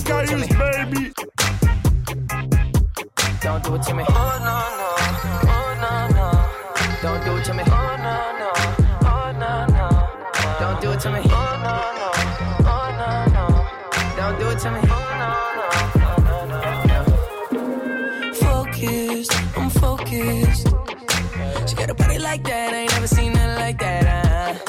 Don't do it to me, baby. Don't do it to me. Oh no no, oh no no. Don't do it to me. Oh no no, oh no no. Don't do it to me. Oh no no, oh no no. Don't do it to me. Oh no no, oh no no. Focused, I'm focused. She got a body like that, I ain't never seen nothing like that.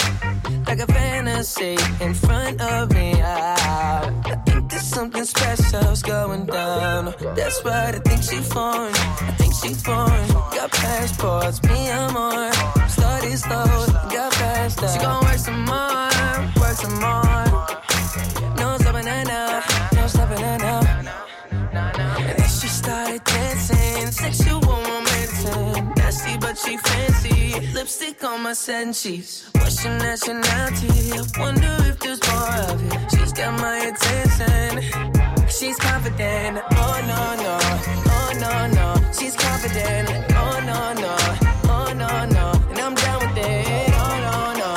Like a fantasy in front of me. I think there's something special's going down. That's what I think she foreign. I think she foreign. Got passports, me I'm on. Slowly slow, got faster. She gon' work some more, work some more. No stopping her now, no stopping her now. And then she started dancing, sexual romancing. Nasty but she fancy, lipstick on my satin cheeks. What's your nationality? I wonder if there's more of it. She's got my attention, she's confident. Oh no no, oh no no, she's confident. Oh no no, oh no no, and I'm down with it. Oh no no,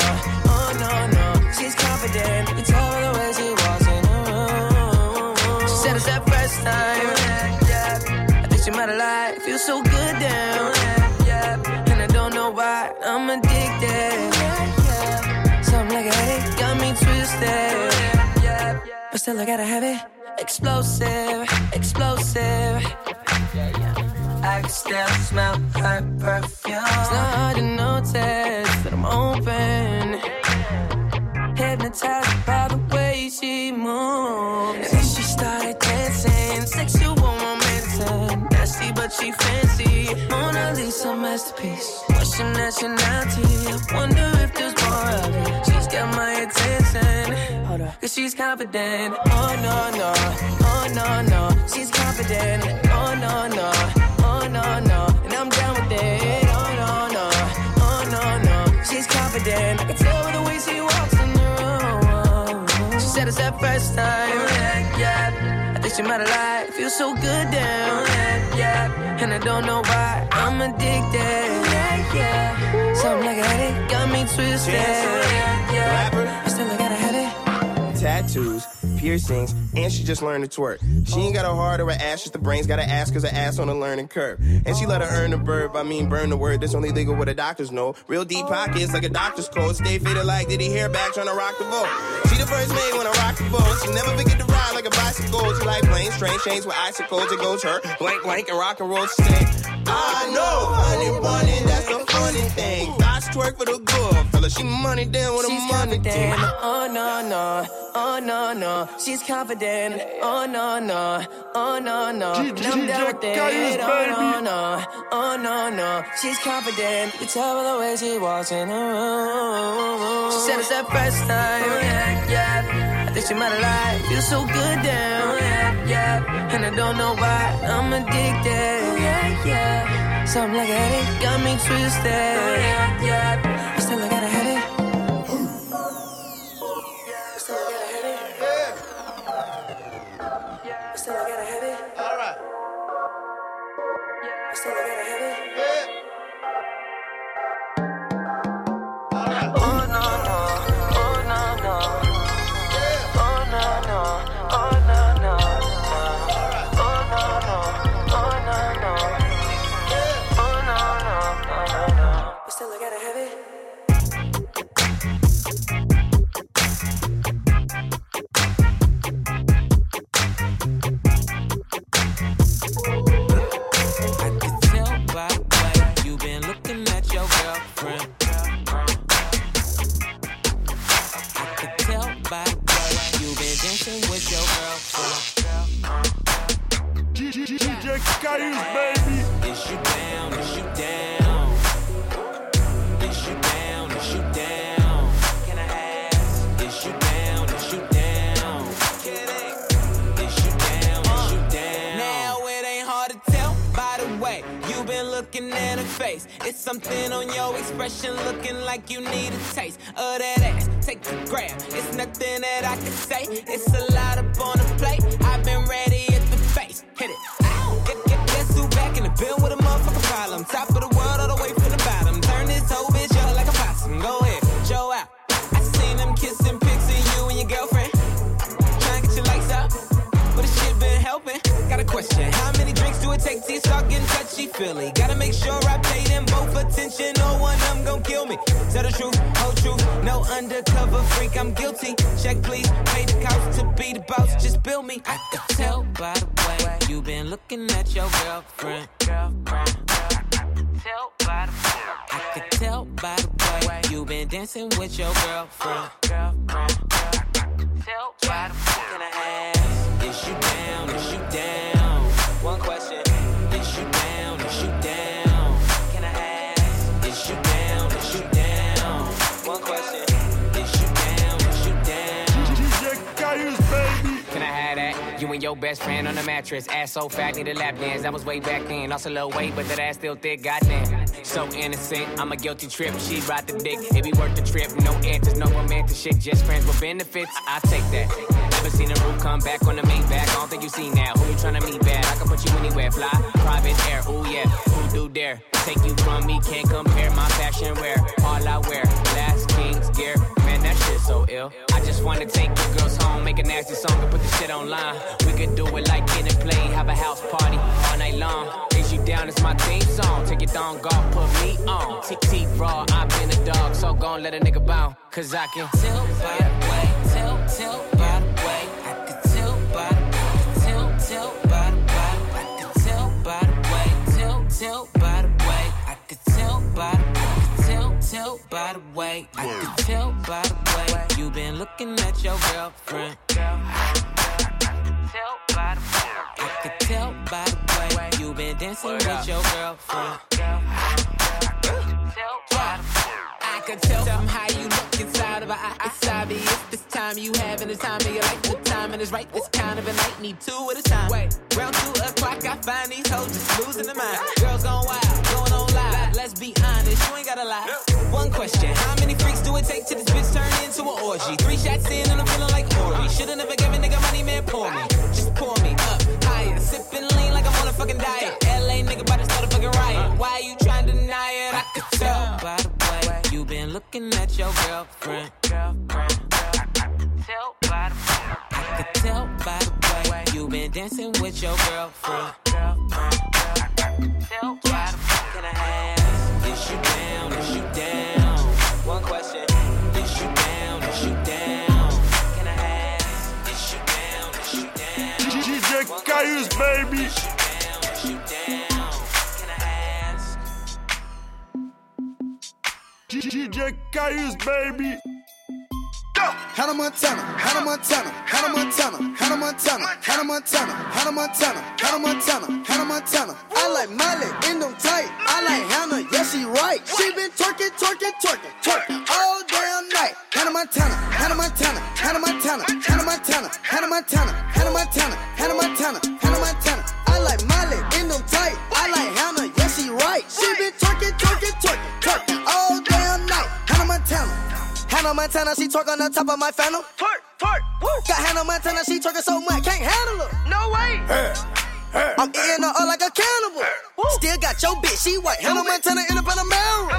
oh no no, she's confident. It's all the way she walks in the room. She said it's that first time. I think she might have lied. Feel so good down. And I don't know why I'm addicted. Something like a headache got me twisted. But still I gotta have it. Explosive, explosive. I can still smell her perfume. It's not hard to notice that I'm open. Hypnotized by the way she moves. And then she started dancing, sexual momentum. Nasty but she fancy, Mona Lisa masterpiece. What's your nationality? I wonder if there's more of it. She's got my attention, hold on, cause she's confident. Oh no no, she's confident. Oh no no, and I'm down with it. Oh no no, she's confident. I can tell by the way she walks in the room. She said it's that first time. I think she might have lied. Feels so good down. And I don't know why I'm addicted. Something like a headache got me twisted. I still got a headache. Tattoos, piercings, and she just learned to twerk. She ain't got a heart or an ass, just the brains. Got an ass cause her ass on a learning curve. And she let her earn the verb, I mean burn the word. That's only legal what the doctors know. Real deep pockets like a doctor's coat. Stay fitted like did he hair back trying to rock the boat. She the first maid when I rock the boat. She never forget to ride like a bicycle. She like planes, train chains with icicles. It goes her blank blank and rock and roll. She say I know, honey bunny, that's a funny thing. Thoughts twerk for the good fella. She money down with a money thing. Oh no no, she's confident. Oh no no, I'm down with it. Oh no no, she's confident. You tell by the way she walks in her room. She said it's that first time. I think she might have lied. Feel so good down. And I don't know why I'm addicted. Something like a headache got me twisted. I still got a headache. Something on your expression looking like you need a taste of that ass. Take the grab. It's nothing that I can say. It's a lot up on the plate. I've been ready at the face. Hit it. Ow. Guess who back in the bill with a motherfucking problem? Top of the world all the way from the bottom. Turn this whole bitch up like a possum. Go ahead, show out. I seen them kissing pics of you and your girlfriend. Trying to get your legs up. But sure I pay them both attention or one of them gon' kill me. Tell the truth, whole truth, no undercover freak, I'm guilty. Check please, pay the cost to be the boss, just bill me. I could tell by the way you been looking at your girlfriend. I could tell by the way you been dancing with your girlfriend. I could tell by the way. Can I ask, is you down, is you down? One question, is you down, is you down? Can I ask, is you down, is you down? One question, is you down, is you down? DJ Caius, baby. Can I have that? You and your best friend on the mattress. Ass so fat, need a lap dance. That was way back then. Lost a little weight, but that ass still thick, goddamn. So innocent, I'm a guilty trip. She ride the dick, it be worth the trip. No answers, no romantic shit, just friends with benefits. I take that. Never seen a roof come back on the Maybach. I don't think you see now. Who you tryna meet back? I can put you anywhere. Fly, private air. Ooh yeah, who do dare? Take you from me, can't compare. My fashion wear, all I wear. Last King's gear, man, that shit so ill. I just wanna take the girls home, make a nasty song and put the shit online. We could do it like in and play, have a house party all night long. Is you down? It's my theme song. Take it down, golf, put me on. TT raw, I've been a dog, so gon' let a nigga bounce. Cause I can tell by the way, tell by the way. By the way, I can tell by the way you been looking at your girlfriend. I can tell by the way. I can tell by the way you been dancing with your girlfriend. I can tell by the way. I can tell from how you look inside of her eye. It's obvious this time you having the time of your life. The timing is right, this kind of a night. Need two at a time. Wait, round 2 o'clock, I find these hoes just losing their mind. Girls gone wild, going on live. Let's be honest, you ain't gotta lie. One question, how many freaks do it take to this bitch turn into an orgy? 3 shots in and I'm feeling like Ori. Shouldn't have given nigga money, man, pour me. Just pour me up higher, sipping lean like I'm on a fucking diet. LA nigga about to start a fucking riot. Why you trying to deny it? I could tell by the way you been looking at your girlfriend. I could tell by the way. I could tell by the way you been dancing with your girlfriend. I could tell by the way. Can I ask, is you down, is you down? One question, is you down, is you down? Can I ask, is you down, is you down? DJ Caius, baby. Is you down, can I ask? DJ Caius, baby. Hannah Montana, Hannah Montana, Hannah Montana, Hannah Montana, Hannah Montana, Hannah Montana, Hannah Montana, Hannah Montana. I like Miley in them tight. I like Hannah, yeah she right. She been twerking, twerking, twerking, twerking all damn night. Hannah Montana, Hannah Montana, Hannah Montana, Hannah Montana, Hannah Montana, Hannah Montana, Hannah Montana, Hannah Montana. I like Miley in them tight. I like Hannah, yeah she right. She been twerking, twerking, twerking, twerking all damn night. Hannah Montana. Hannah Montana, she twerk on the top of my phantom. Twerk, twerk, woo. Got Hannah Montana, she twerking so much, can't handle her. No way. I'm eating her up like a cannibal. Still got your bitch, she white. Hannah Montana in a Panamera.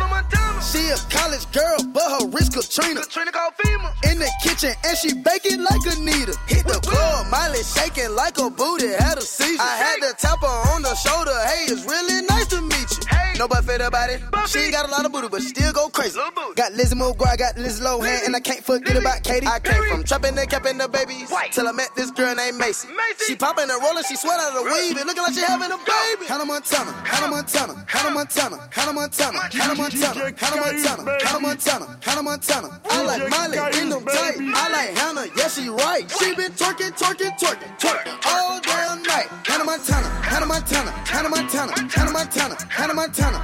She a college girl, but her wrist Katrina. Katrina called FEMA. In the kitchen, and she baking like Anita. Hit the club, Miley shaking like a booty, had a seizure. I had to tap her on the shoulder, hey, it's really nice to meet you. No butt fit about it. She ain't got a lot of booty, but she still go crazy. Got Lizzie McGuire, got Lizzie Lohan, and I can't forget about Katie. I came from trapping and capping the babies till I met this girl named Macy. She popping and rolling, she sweat out of the weave, and looking like she having a baby. Hannah Montana, Hannah Montana, Hannah Montana, Hannah Montana, Hannah Montana, Hannah Montana, Hannah Montana, Hannah Montana. I like Miley in them tight. I like Hannah, yeah she right. She been twerking, twerking, twerking, twerking all damn night. Hannah Montana, Hannah Montana, Hannah Montana, Hannah Montana, Hannah Montana. Hannah Montana,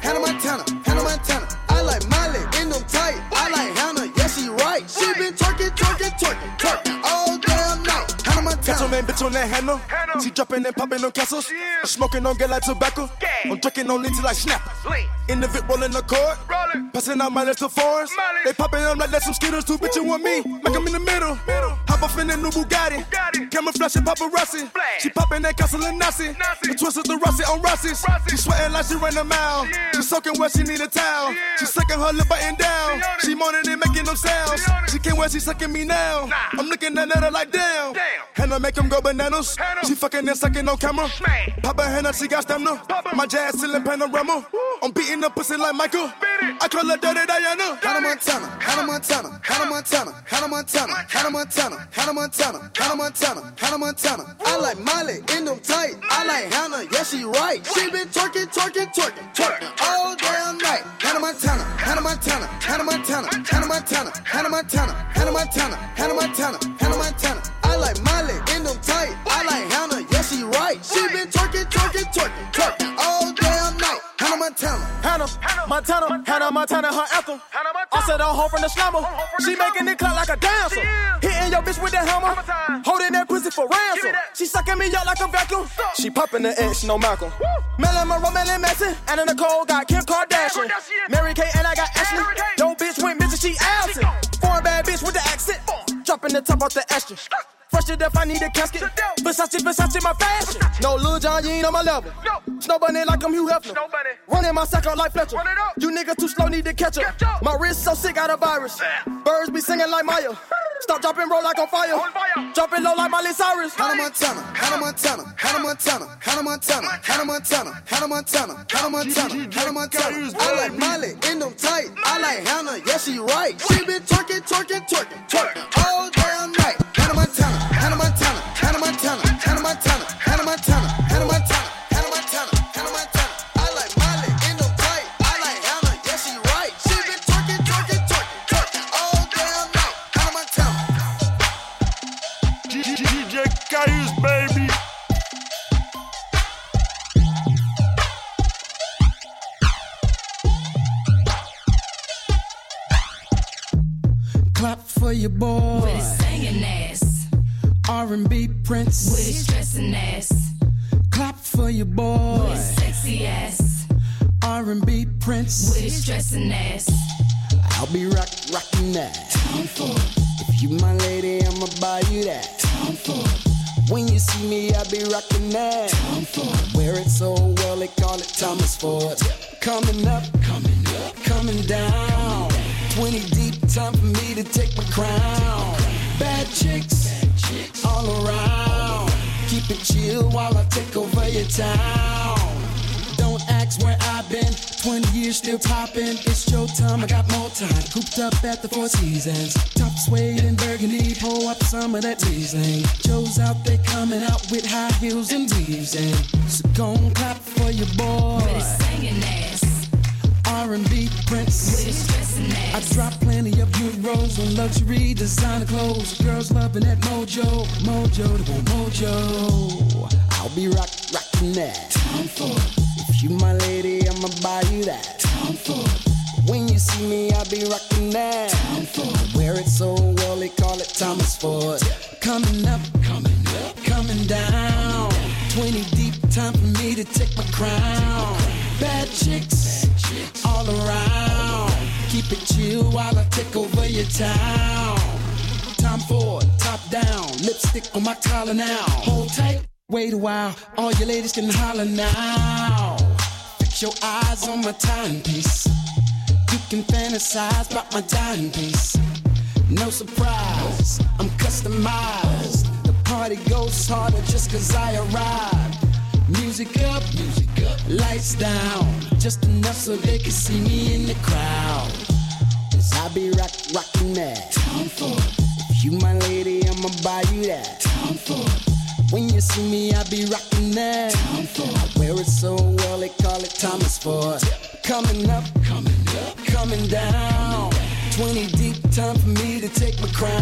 Hannah Montana, Hannah Montana. I like Miley in them tight. I like Hannah, yeah she right. She been twerking, twerking, twerking, twerking all damn night. Hannah Montana. Got your man bitch on that Hannah. She dropping and popping on castles. Yeah. Smoking on get like tobacco. Yeah. I'm drinking on lean like snap. In the VIP rolling the cord. Passing out my little fours. They popping on like that's some skitters. Two bitches with me. Make them in the middle. hop off in that new Bugatti. Camouflage and paparazzi. She poppin' that Castle and Nazi. The twisted the Rossi on Rossi's. She sweatin' like she ran a mile. She soaking where she need a towel. She suckin' her lip button down. She moanin' and making them sounds. She can't wear, she suckin' me now. I'm looking at her like damn. And I make them go bananas. She fuckin' and suckin' on camera. Papa Hannah, she got stamina. My jazz still in panorama. I'm beating the pussy like Michael. I call her Dirty Diana. Hannah Montana, Hannah Montana, Hannah Montana, Hannah Montana, Hannah Montana, Hannah Montana, Hannah Montana, Hannah Montana. I like Miley in them tight. I like Hannah, yeah she right. She been twerking, twerking, twerking, twerking all damn night. Hannah Montana, Hannah Montana, Hannah Montana, Hannah Montana, Hannah Montana, Hannah Montana, Hannah Montana, Hannah Montana. I like Miley in them tight. I like Hannah, yeah she right. She been twerking, twerking, twerking, twerking all damn night. Hannah Montana, Hannah Montana, Hannah Montana, her anthem. I said I'm home from the slumber. She making it clap like a dancer. Hitting your bitch with the hammer. Holding that pussy for ransom. She sucking me up like a vacuum. She popping the X, no Malcolm. Melon Monroe, Melon Manson. Anna Nicole got Kim Kardashian. Mary Kay and I got Ashley. Yo bitch went missing, she absent. Foreign bad bitch with the accent. Dropping the top off the Ashton. Fresh it up, I need a casket. Versace, Versace, my fashion. No Lil Jon, you ain't on my level. Snow bunny like I'm Hugh Hefner. Running my sack out like Fletcher. You niggas too slow, need to catch up. My wrist so sick, got a virus. Birds be singing like Maya. Stop, drop, and roll like on fire. Drop it low like Miley Cyrus. Hannah Montana, Hannah Montana, Hannah Montana, Hannah Montana, Hannah Montana, Hannah Montana, Hannah Montana, Hannah Montana. I like Miley in them tight. I like Hannah, yeah she right. She been twerking, twerking, twerking, twerking all damn night. Hannah Montana. Hannah Montana, Hannah Montana, Hannah Montana, Hannah Montana, Hannah Montana, Hannah Montana, Hannah Montana. I like Miley in the tight. I like Hannah, yeah she right. She been twerking, twerking, twerking, twerking all damn night. Hannah Montana. DJ Caius, baby. Clap for your boy. With his singing ass. R&B prince with his dressing ass. Clap for your boy with his sexy ass. R&B prince with his dressing ass. I'll be rocking that. Tom Ford. If you my lady, I'ma buy you that. Tom Ford. When you see me, I'll be rocking that. Tom Ford. Wear it so well, they call it Thomas Ford. Coming up, coming up, coming down. 20 deep, time for me to take my crown. Bad chicks. All around, keep it chill while I take over your town. Don't ask where I've been, 20 years still poppin'. It's your time, I got more time. Cooped up at the Four Seasons, top suede and burgundy, pour up some of that teasing. Joe's out there coming out with high heels and weaves in. So gon' clap for your boy. With his singing ass, R&B prince. With his dressing ass. I drop plenty of euros on luxury designer clothes. Girls loving that mojo, mojo, they want mojo. I'll be rockin' that. Tom Ford. If you my lady, I'ma buy you that. Tom Ford. When you see me, I'll be rockin' that. Tom Ford. Wear it so well, they call it Thomas Ford. Coming up, coming up, coming down. 20 deep, time for me to take my crown. Bad chicks, bad chicks, all around. Keep it chill while I take over your town. Tom Ford, top down, lipstick on my collar now. Hold tight, wait a while, all your ladies can holler now. Fix your eyes on my timepiece. You can fantasize about my dime piece. No surprise, I'm customized. The party goes harder just cause I arrived. Music up, music up, lights down. Just enough so they can see me in the crowd. Cause I be rockin' that. Tom Ford. If you my lady, I'ma buy you that. Tom Ford. When you see me, I be rockin' that. Tom Ford. I wear it so well, they call it Thomas Ford. Coming up, coming up, coming down. 20 deep, time for me to take my crown.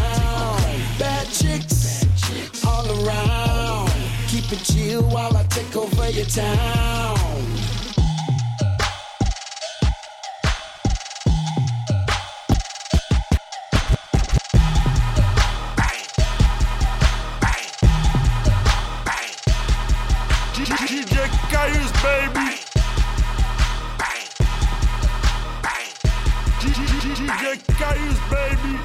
Bad chicks, bad chicks, all around. Keep it chill while I take over your town. DJ Caius, baby. DJ Caius, baby.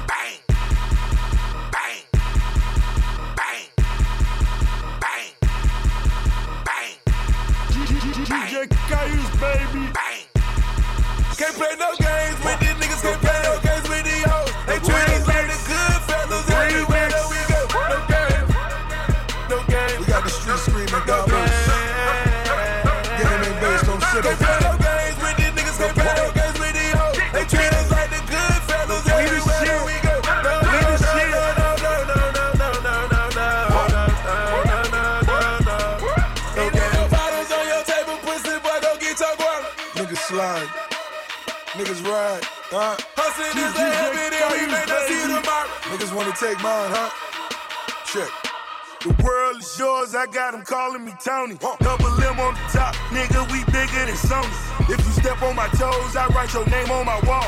baby. Bang. Can't play no games with these niggas, can't play no games with these hoes. They treat us like the good fellas everywhere that we go. No games, no games. We got the street screaming, dog. No getting them based on shit. Can't play no games with these niggas, can't play no games with these hoes. They treat us like the good fellas everywhere that we go. No, no, no, no, no, no, no, no, no, no, no, no, no, no, no. And if your bottles on your table, pussy boy, go get your guap. Niggas slide. Niggas ride, huh? Hustlin' is a heavy deal, you may not see it tomorrow. Niggas wanna take mine, huh? Check. The world is yours, I got them calling me Tony. Double M on the top, nigga, we bigger than Sony. If you step on my toes, I write your name on my wall.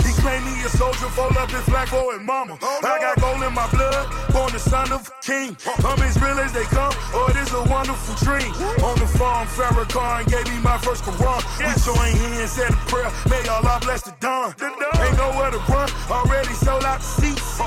He claim me a soldier, fold up his flag for his mama. I got gold in my blood, born the son of a king. I'm as real as they come, oh, this a wonderful dream. On the farm, Farrakhan gave me my first Quran. We joined here and said a prayer, may Allah bless the dawn. Ain't nowhere to run, already sold out the seats.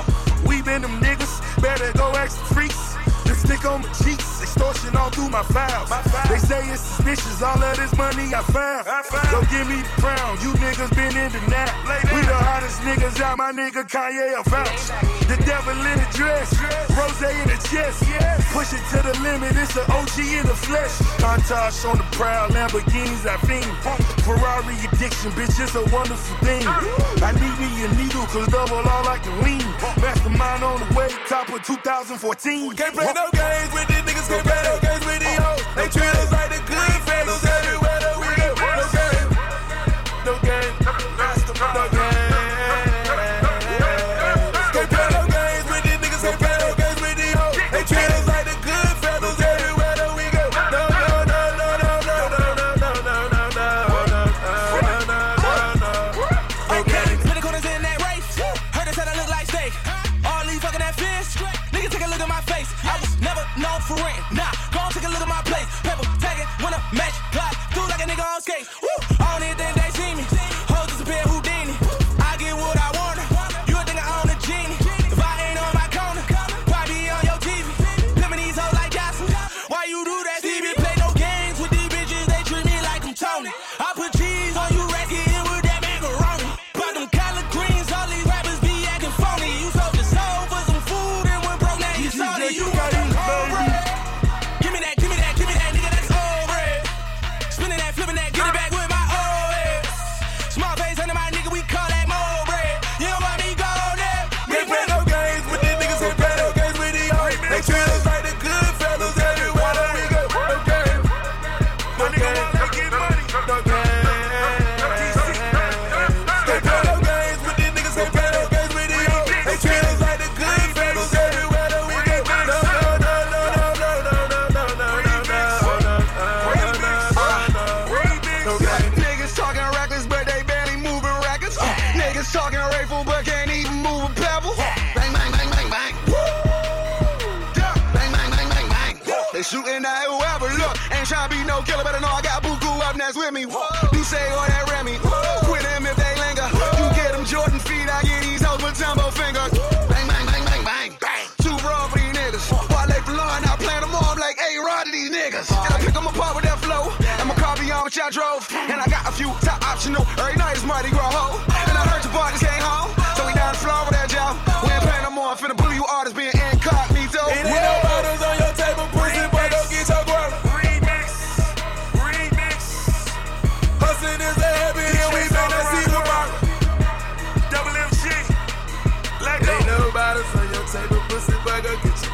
We been them niggas, better go ask the freaks. Stick on my cheeks, extortion all through my files. They say it's suspicious, all of this money I found. So give me the crown, you niggas been in the nap. We the hottest niggas out, my nigga Kanye a vouch. The devil in the dress, rose in the chest. Push it to the limit, it's an OG in the flesh. Montage on the prowl, Lamborghinis I fiend. Ferrari addiction, bitch, it's a wonderful thing. I need me a needle, cause double all I can lean. Mastermind on the way, top of 2014. Can't play no games with these niggas, can't play no games with these hoes. They treat us like the good fellas everywhere that we go. No games, no games, no games. Can't play no games with these niggas, can't play no games with these hoes. They treat us like the good fellas everywhere that we go. No, no, no, no, no, no, no, no, no, no, no, no, no. Okay, put the corners in that race. Heard they said I look like steak. All these fucking that fish. Nigga, take a look at my face. Known for rent, nah, go on, take a look at my place. Pepper, tagging, winner, match, clock, do like a nigga on skates. Woo, I don't even think they see me. Hoes disappear, Houdini. I get what I want. You would think I own a genie. If I ain't on my corner, probably on your TV. Lemonese hoes like Johnson. Why you do that? Stevie play no games with these bitches, they treat me like I'm Tony. I put cheese on you, rack it in with that macaroni. Bought them collard greens, all these rappers be acting phony. You sold your soul for some food and went broke, now you sold it. You got shooting at whoever, look, ain't tryna be no killer, but I know I got Buku up next with me. You say all that Remy, quit them if they linger. You get them Jordan feet, I get these hoes with Jumbo fingers. Bang, bang, bang, bang, bang, bang. Too wrong for these niggas. While they blowing, I play them all, I'm like, hey, Rod to these niggas. And I pick them apart with that flow, and my car beyond what y'all drove. And I got a few top optional, every night is Mardi Gras ho. And I heard your parties came home, so we down the floor with that job. We ain't playing no more, I'm finna bully you artists being incognito. It ain't no bottles on your table, pussy.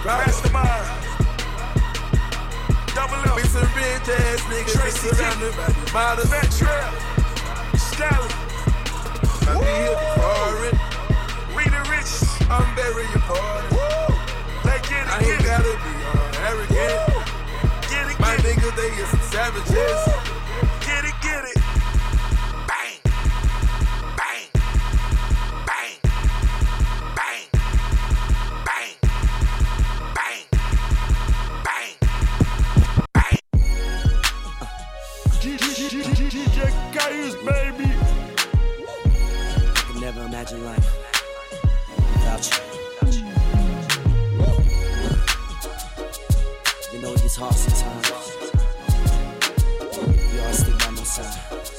Mastermind. Double up. Be some rich ass niggas that's surrounded by the models. Fat Trail. Skyler. I'm here for foreign. We the richest. I'm very important. Like it, I ain't gotta be all arrogant. Get it, my niggas, they is some savages. Get it, bang, bang, bang, bang. Baby, I could never imagine life without you. You know it gets hard sometimes. You always stick by my side.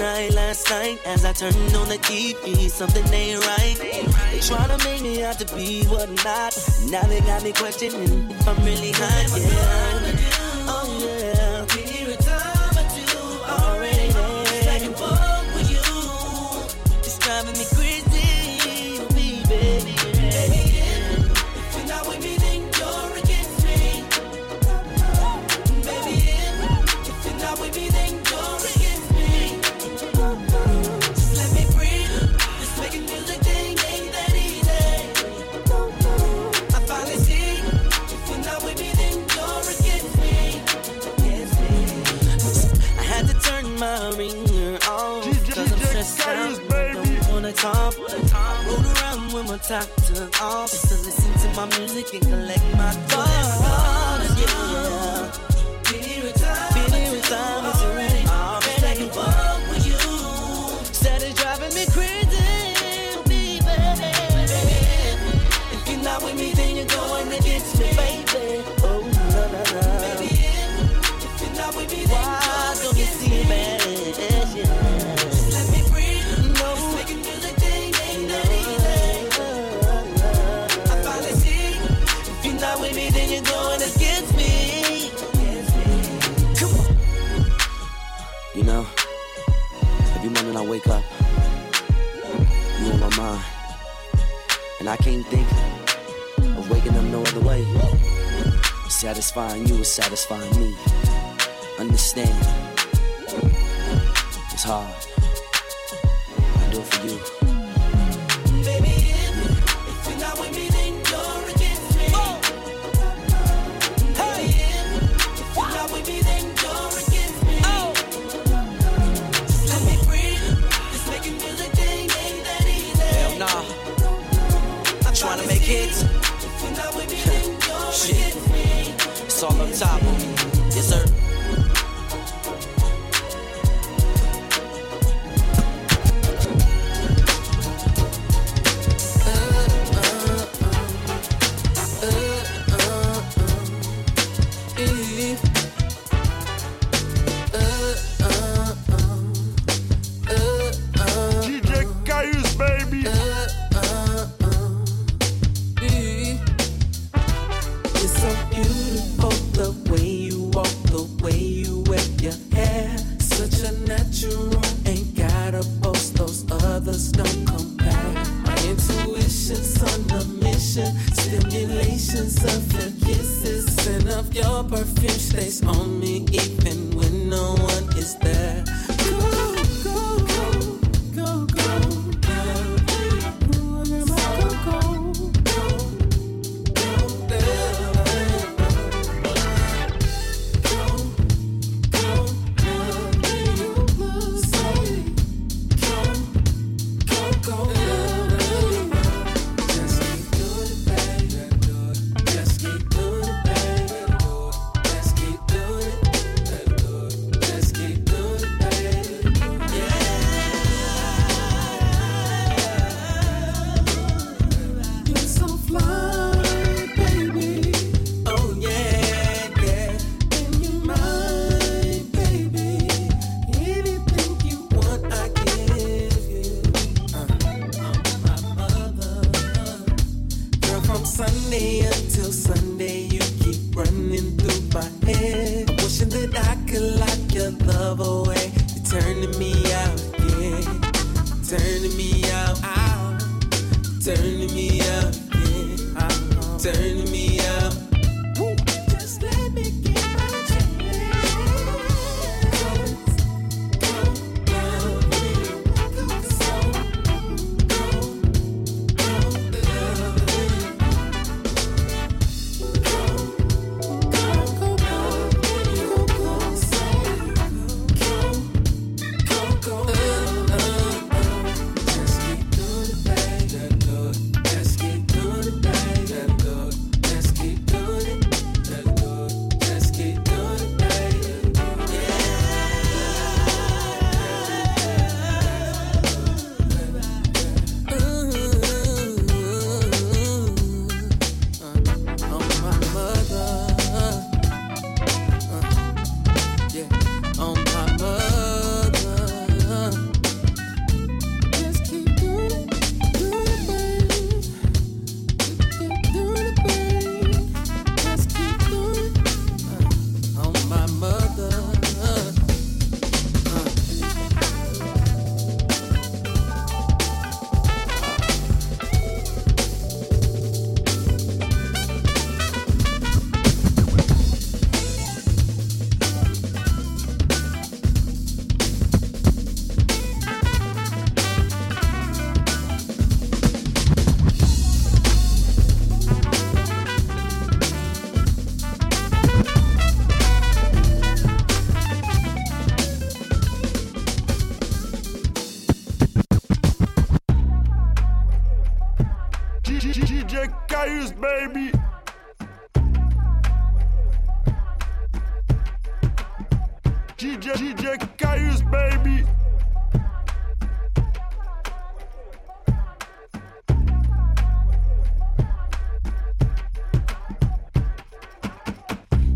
night last night as I turned on the TV. Something ain't right. They try to make me out to be what I'm not. Now they got me questioning if I'm really hot. Yeah. Oh yeah. We need a time or two already. It's like a bug with you. It's driving me crazy, me baby. Top. Roll around with my top turned off, just to listen to my music and collect my thoughts. Yeah. Been here a time, it's already off. And I can fuck with you. Started driving me crazy, baby. If you're not with me, then you're going against me, baby. Oh, no, no, no. Baby, if you're not with me, then why don't you see it, yeah. You know, every morning I wake up, you on my mind, and I can't think of waking up no other way. Satisfying you is satisfying me. Understand, it's hard. I do it for you. Kids. Shit, it's all on top of me. Yes, sir. DJ Caius, baby.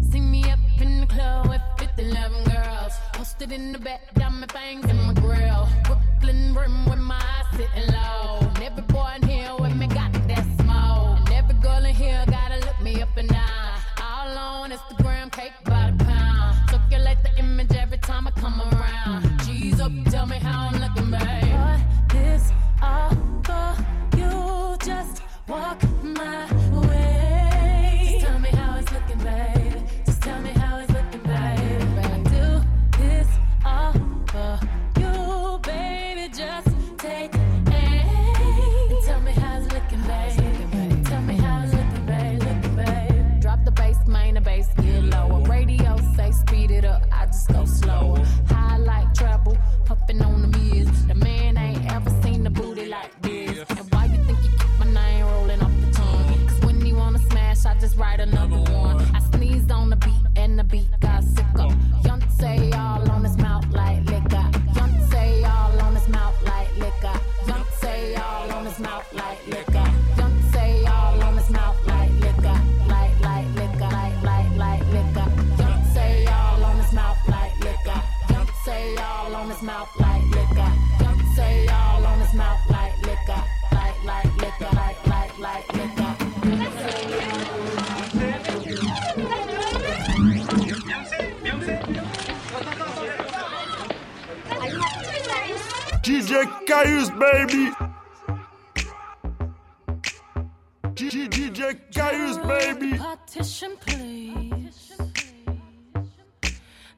See me up in the club with 50-11 girls. Posted in the back, got my fangs in my grill. Brooklyn rim with my eyes sitting low. And every boy in here with me got that smoke. And every girl in here gotta look me up and down. All on Instagram, cake by the pound. Circulate the image every time I come around. G's up, tell me how I'm looking, babe. What this all for? You just walk my way. Just tell me how it's looking, babe. Just tell me how it's looking, babe. I do this all for you, baby. Just take aim and tell me how it's looking, babe. Tell me how it's looking, babe. Looking, babe. Drop the bass, main the bass, get lower. Radio say speed it up, I just go slower. High like treble, puffin' on the mid. The man ain't ever seen a booty like this. And why you think you keep my name rolling off the tongue? Cause when you wanna smash, I just write another one. I sneezed on the beat and the beat got sicker. Yonsei all on his mouth like liquor. Yonsei all on his mouth like liquor. Yonsei all on his mouth like liquor. Yonsei all on his mouth like liquor. Like liquor, like liquor. Yonsei all on his mouth like liquor. Yonsei all on his mouth like liquor. Yonsei all on his mouth like liquor. Like liquor, like liquor. DJ Caius, baby. DJ Caius, baby. Partition, please.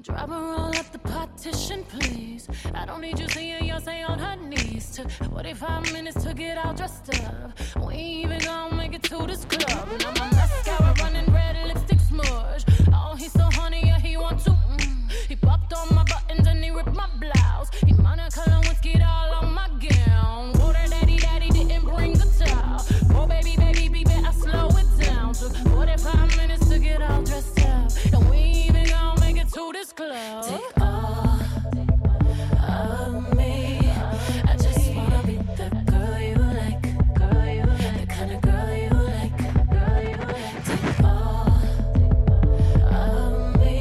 Drop a roll up the partition, please. I don't need you seeing Yonsei on her knees. Took 45 minutes to get all dressed up. We ain't even gonna make it to this club. Now my mascara running red, lipstick smudge. Oh, he's so honey, yeah, he want to. He popped on my buttons and he ripped my blouse. He monocolor whiskeyed all on my gown. Water daddy didn't bring the towel. Oh baby, I slow it down. Took 45 minutes to get all dressed up, and we ain't even gonna make it to this club. Take all of me. I just wanna be the girl you like, the kind of girl you like. Take all of me.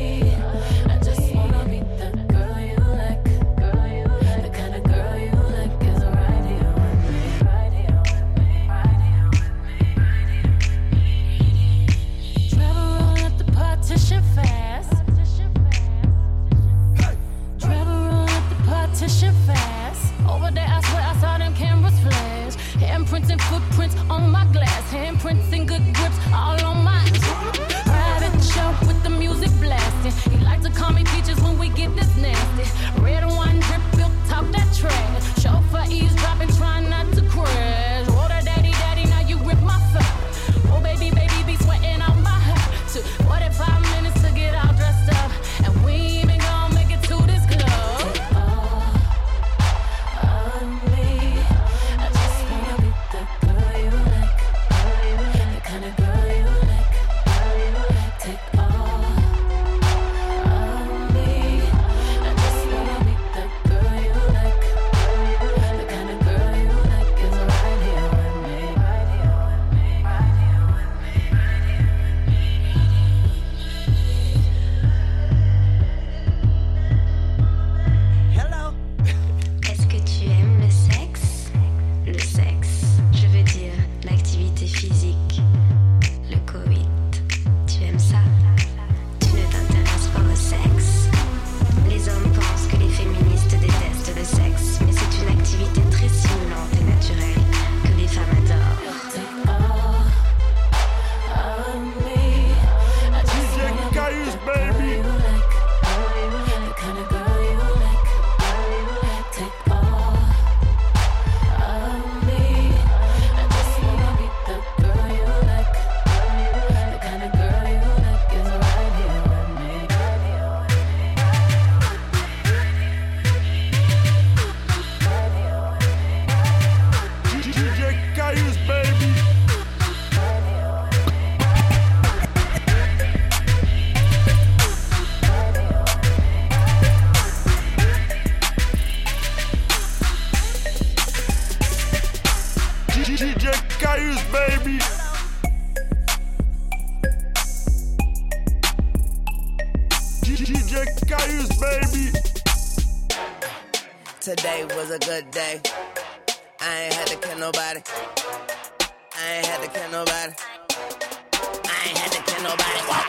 DJ Caius, baby. Today was a good day. I ain't had to kill nobody. I ain't had to kill nobody. I ain't had to kill nobody. Why?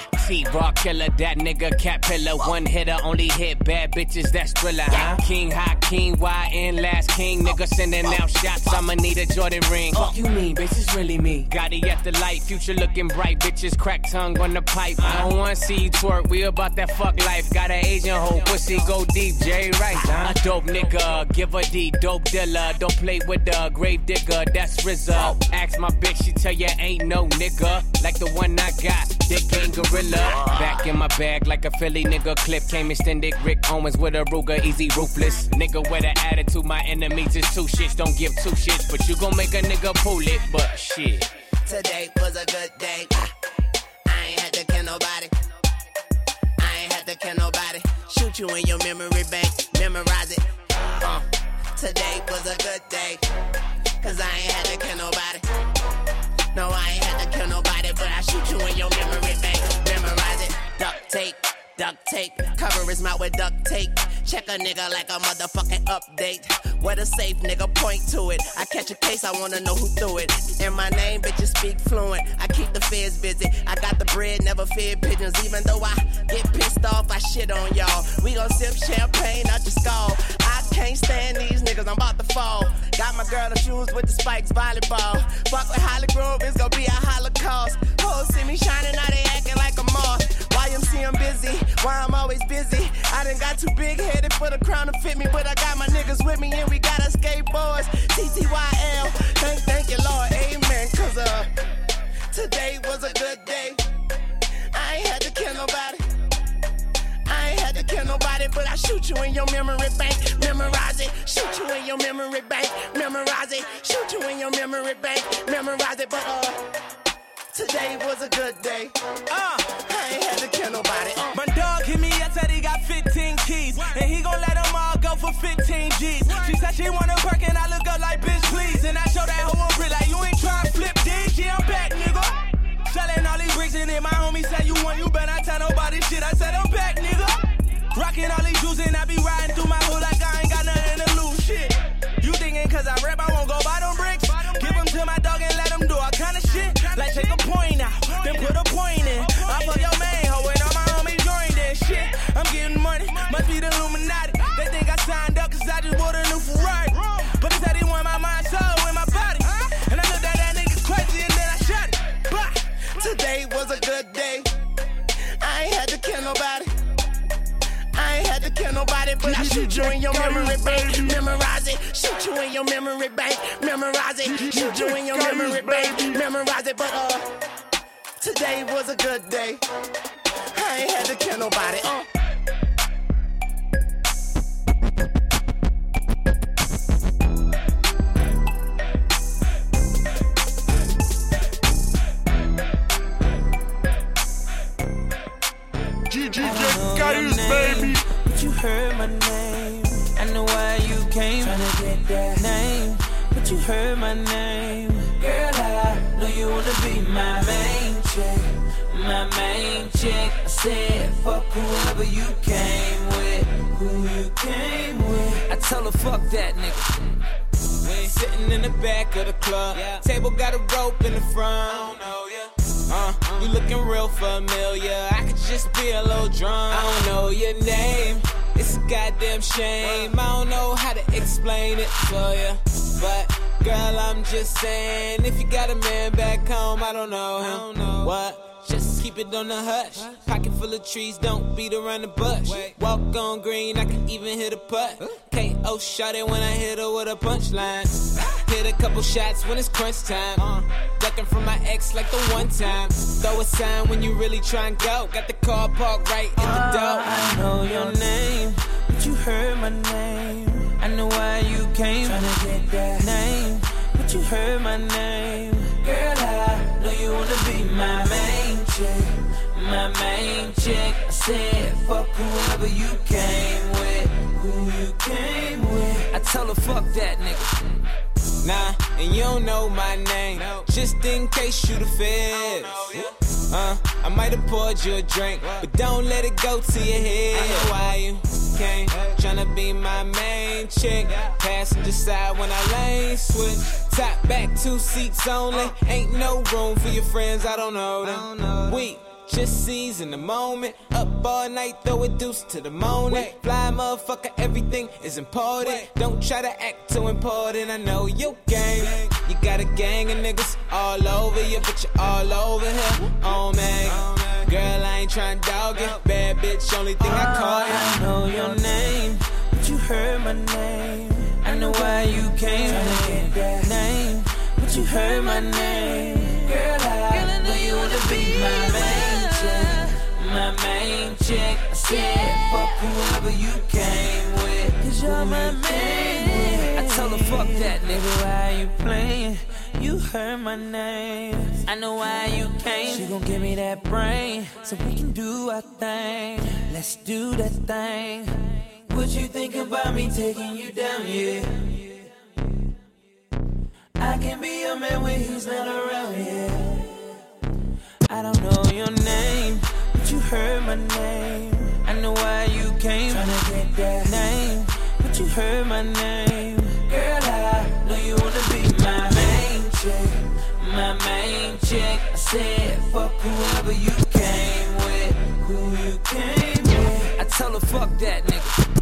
Raw killer, that nigga cat pillar. One hitter, only hit bad bitches, that's thriller, huh? King high, king wide, and last king. Nigga sending out shots, I'ma need a Jordan ring. Fuck you mean, bitch, it's really me. Gotti at the light, future looking bright. Bitches crack tongue on the pipe. I don't wanna see you twerk, we about that fuck life. Got an Asian hoe, pussy go deep, Jay Rice, huh? A dope nigga, give a D, dope dealer. Don't play with the grave digger, that's Rizzo. Ask my bitch, she tell you ain't no nigga like the one I got, dick ain't gorilla. Back in my bag like a Philly nigga clip. Came extended Rick Owens with a Ruger, easy ruthless. Nigga with an attitude, my enemies is two shits. Don't give two shits, but you gon' make a nigga pull it. But shit, today was a good day. I ain't had to kill nobody. I ain't had to kill nobody. Shoot you in your memory bank, memorize it. Today was a good day, cause I ain't had to kill nobody. No, I ain't had to kill nobody, but I shoot you in your memory bank. Duct tape, duct tape. Cover his mouth with duct tape. Check a nigga like a motherfucking update. Where the safe nigga point to it. I catch a case, I wanna know who threw it. In my name, bitches speak fluent. I keep the feds busy. I got the bread, never feared pigeons. Even though I get pissed off, I shit on y'all. We gon' sip champagne out your skull. I can't stand these niggas, I'm about to fall. Got my girl in shoes with the spikes, volleyball. Fuck with Holly Grove, it's gon' be a holocaust. Hoes see me shining, now they acting like a moth. YMC, I'm busy, why I'm always busy. I done got too big-headed for the crown to fit me, but I got my niggas with me and we got our skateboards. TTYL, thank you, Lord, amen, cause today was a good day. I ain't had to kill nobody. I ain't had to kill nobody, but I shoot you in your memory bank, memorize it. Shoot you in your memory bank, memorize it. Shoot you in your memory bank, memorize it, but today was a good day. I ain't had to kill nobody. My dog hit me up, said he got 15 keys. And he gon' let them all go for 15 G's. She said she wanna work and I look up like, bitch, please. And I show that hoe on brick like, you ain't tryna flip these. Yeah, I'm back, nigga. Selling all these bricks and then my homie said, you want you, but I tell nobody shit. I said, I'm back, nigga. Rocking all these juice and I be riding through my hood like I ain't got nothing to lose, shit. You thinking cause I rap, I won't go buy them bricks. Give them to my dog and let them do all kind of shit. Like take a point out, then put a point in. I fuck your main hoe and all my homies join that shit. I'm getting money, must be the Illuminati. They think I signed up cause I just bought a new Ferrari. But they said they want my mind, soul, and my body. And I looked at that nigga crazy and then I shot it. But today was a good day. I ain't had to kill nobody. I ain't had to kill nobody, but I shoot you in your memory bank, memorize it. Shoot you in your memory bank, memorize it. Shoot you in your memory bank, memorize it. But today was a good day. I ain't had to kill nobody. DJ Caius, baby. But you heard my name. I know why you came. Tryna get that name. But you heard my name. Girl, I know you wanna be my main chick. My main chick. I said, fuck whoever you came with. Who you came with. I tell her, fuck that nigga. Sitting in the back of the club. Yeah. Table got a rope in the front. I don't know, yeah. You looking real familiar. I could just be a little drunk. I don't know your name. It's a goddamn shame. I don't know how to explain it to you. But, girl, I'm just saying, if you got a man back home, I don't know him. I don't know. What? Just keep it on the hush. Pocket full of trees, don't beat around the bush. Walk on green, I can even hit a putt. K.O. shot it when I hit her with a punchline. Hit a couple shots when it's crunch time. Ducking from my ex like the one time. Throw a sign when you really try and go. Got the car parked right in the door. I know your name, but you heard my name. I know why you came. Tryna get that name, but you heard my name. Girl, I know you wanna be my main chick. My main chick. I said, fuck whoever you came with. Who you came with. I tell her, fuck that nigga. Nah, and you don't know my name. Just in case you the feds. I might have poured you a drink, but don't let it go to your head. I know why you came, tryna be my main chick. Passenger side when I lane switch. Top back, 2 seats only. Ain't no room for your friends, I don't know them. We just seizing the moment. Up all night, throw a deuce to the morning. Fly motherfucker, everything is important. Don't try to act too important, I know you game. You got a gang of niggas all over you, but you all over here. Oh man, girl, I ain't tryna dog it. Bad bitch, only thing I call you. I know your name, but you heard my name. I know why you came. Tryna get that name, but you heard my name. Girl, I know you wanna be my man. My main chick, I said, fuck whoever you came with, cause you're my main. I told her, fuck that nigga, why you playing? You heard my name, I know why you came. She gon' give me that brain, so we can do our thing. Let's do that thing. What you think about me taking you down, yeah? I can be your man when he's not around, yeah. I don't know your name, you heard my name. I know why you came. Tryna get that name, but you heard my name. Girl, I know you wanna be my main chick. My main chick. I said, fuck whoever you came with. Who you came with. I told her, fuck that nigga.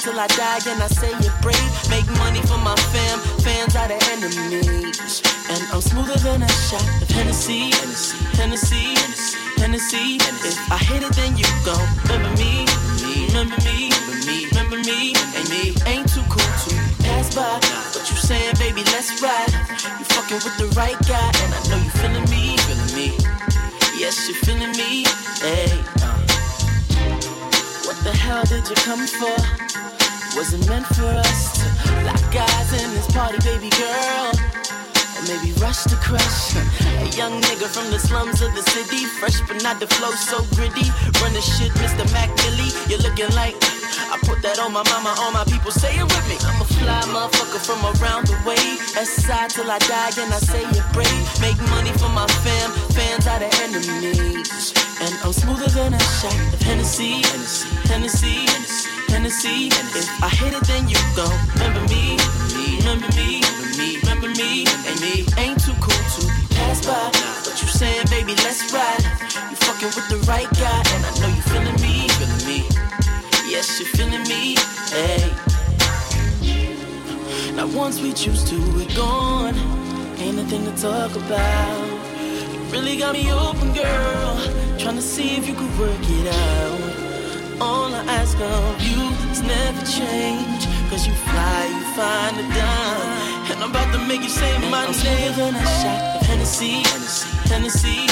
Till I die and I say it brave. Make money for my fam, fans are the enemies. And I'm smoother than a shot of Hennessy, Hennessy, Hennessy. If I hit it then you go. Remember me, remember me, remember me, and me. Ain't too cool to be passed by. What you saying baby, let's ride. You fucking with the right guy and I know you feeling me, feeling me. Yes, you feeling me, hey. Now once we choose to, we're gone. Ain't nothing to talk about. You really got me open, girl. Tryna see if you could work it out. All I ask of you is never change. Cause you fly, you find a dime. And I'm about to make you say and my I'm name. I'm smoother than a shot of Hennessy, Hennessy,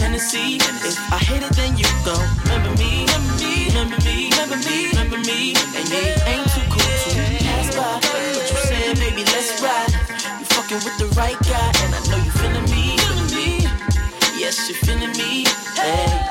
Hennessy. If I hit it, then you go. Remember me, remember me, remember me, remember me, remember me. And me ain't too cool to pass by. Baby, let's ride. You fucking with the right guy, and I know you feeling me, feeling me. Yes, you feeling me. Hey.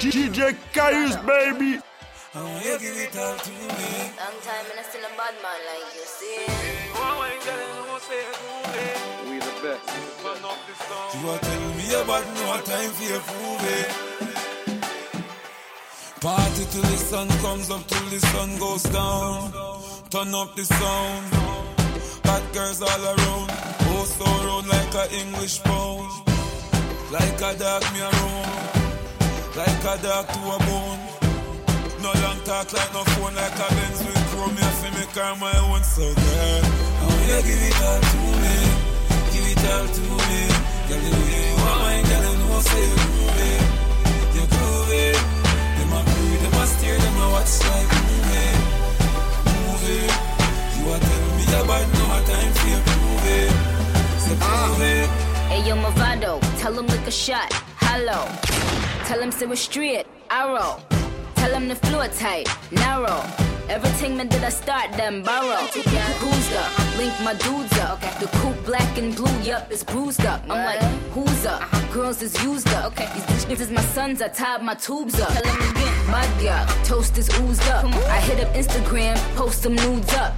DJ Caius, baby. Long time and I still a bad man like you, see? We the best. You are telling me about no time for your fool. Party till the sun comes up, till the sun goes down. Turn up the sound. Bad girls all around. Oh, so round like a English pound. Like a dog me around. Like a dog to a bone. No long talk like no phone, like a Benz with chrome. Me have to make her my own, so girl, I want you give it all to me, give it all to me. Girl, the way you are mine, girl, I know say you groovy, you groovy. Them a breathe, them a stare, them a watch like movie, movie. You a tell me about no time for your groovy, so groovy. Hey yo, Mavado, tell him lick a shot, hello. Tell him say we're straight, arrow. Tell them the floor tight, narrow. Everything that I start, them borrow. Who's up? Link my dudes up. Okay. The coupe black and blue, yup, it's bruised up. I'm like, who's up? Girls is used up. Okay. These bitches is my sons, I tied my tubes up. Tell them again. Mud yuck, toast is oozed up. I hit up Instagram, post some nudes up.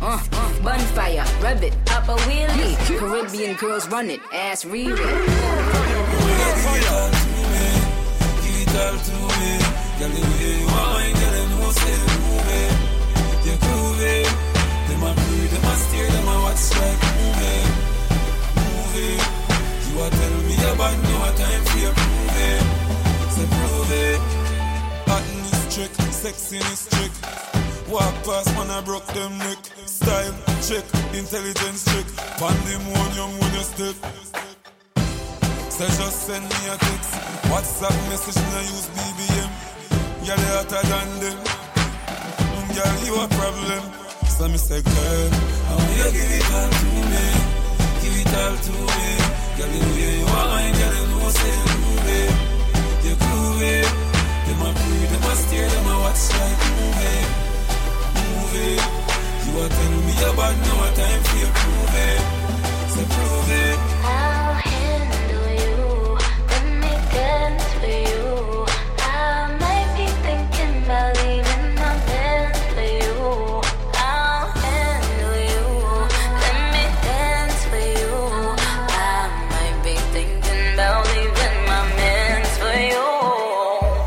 Bonfire, rev it, up a wheelie. Caribbean girls run it, ass real it. Give it all to me. Girl, the way you are mine, girl, I know say you groovy, you groovy. Them a breathe, them a stare, them a watch like movie, movie. You a tell me about no time for your groovy, say groovy. Hotness trick, sexiness trick. Walk past man, I broke them neck. Style check, intelligence check. Pan them one young when you step. Say just send me a text, WhatsApp message, me I use BBM. Girl, you hotter than them. Girl, you a problem. So me say, girl, I want you give it all to me, give it all to me. Girl, the way you are mine, girl, I know say you groovy, you groovy. Them a breathe, them a stare, them a watch like movie, movie. You a tell me about no time for your groovy, so groovy. I'll handle you, let me dance with you. I believe in my bed for you. I'll handle you. Let me dance for you. I might be thinking about leaving my man for you.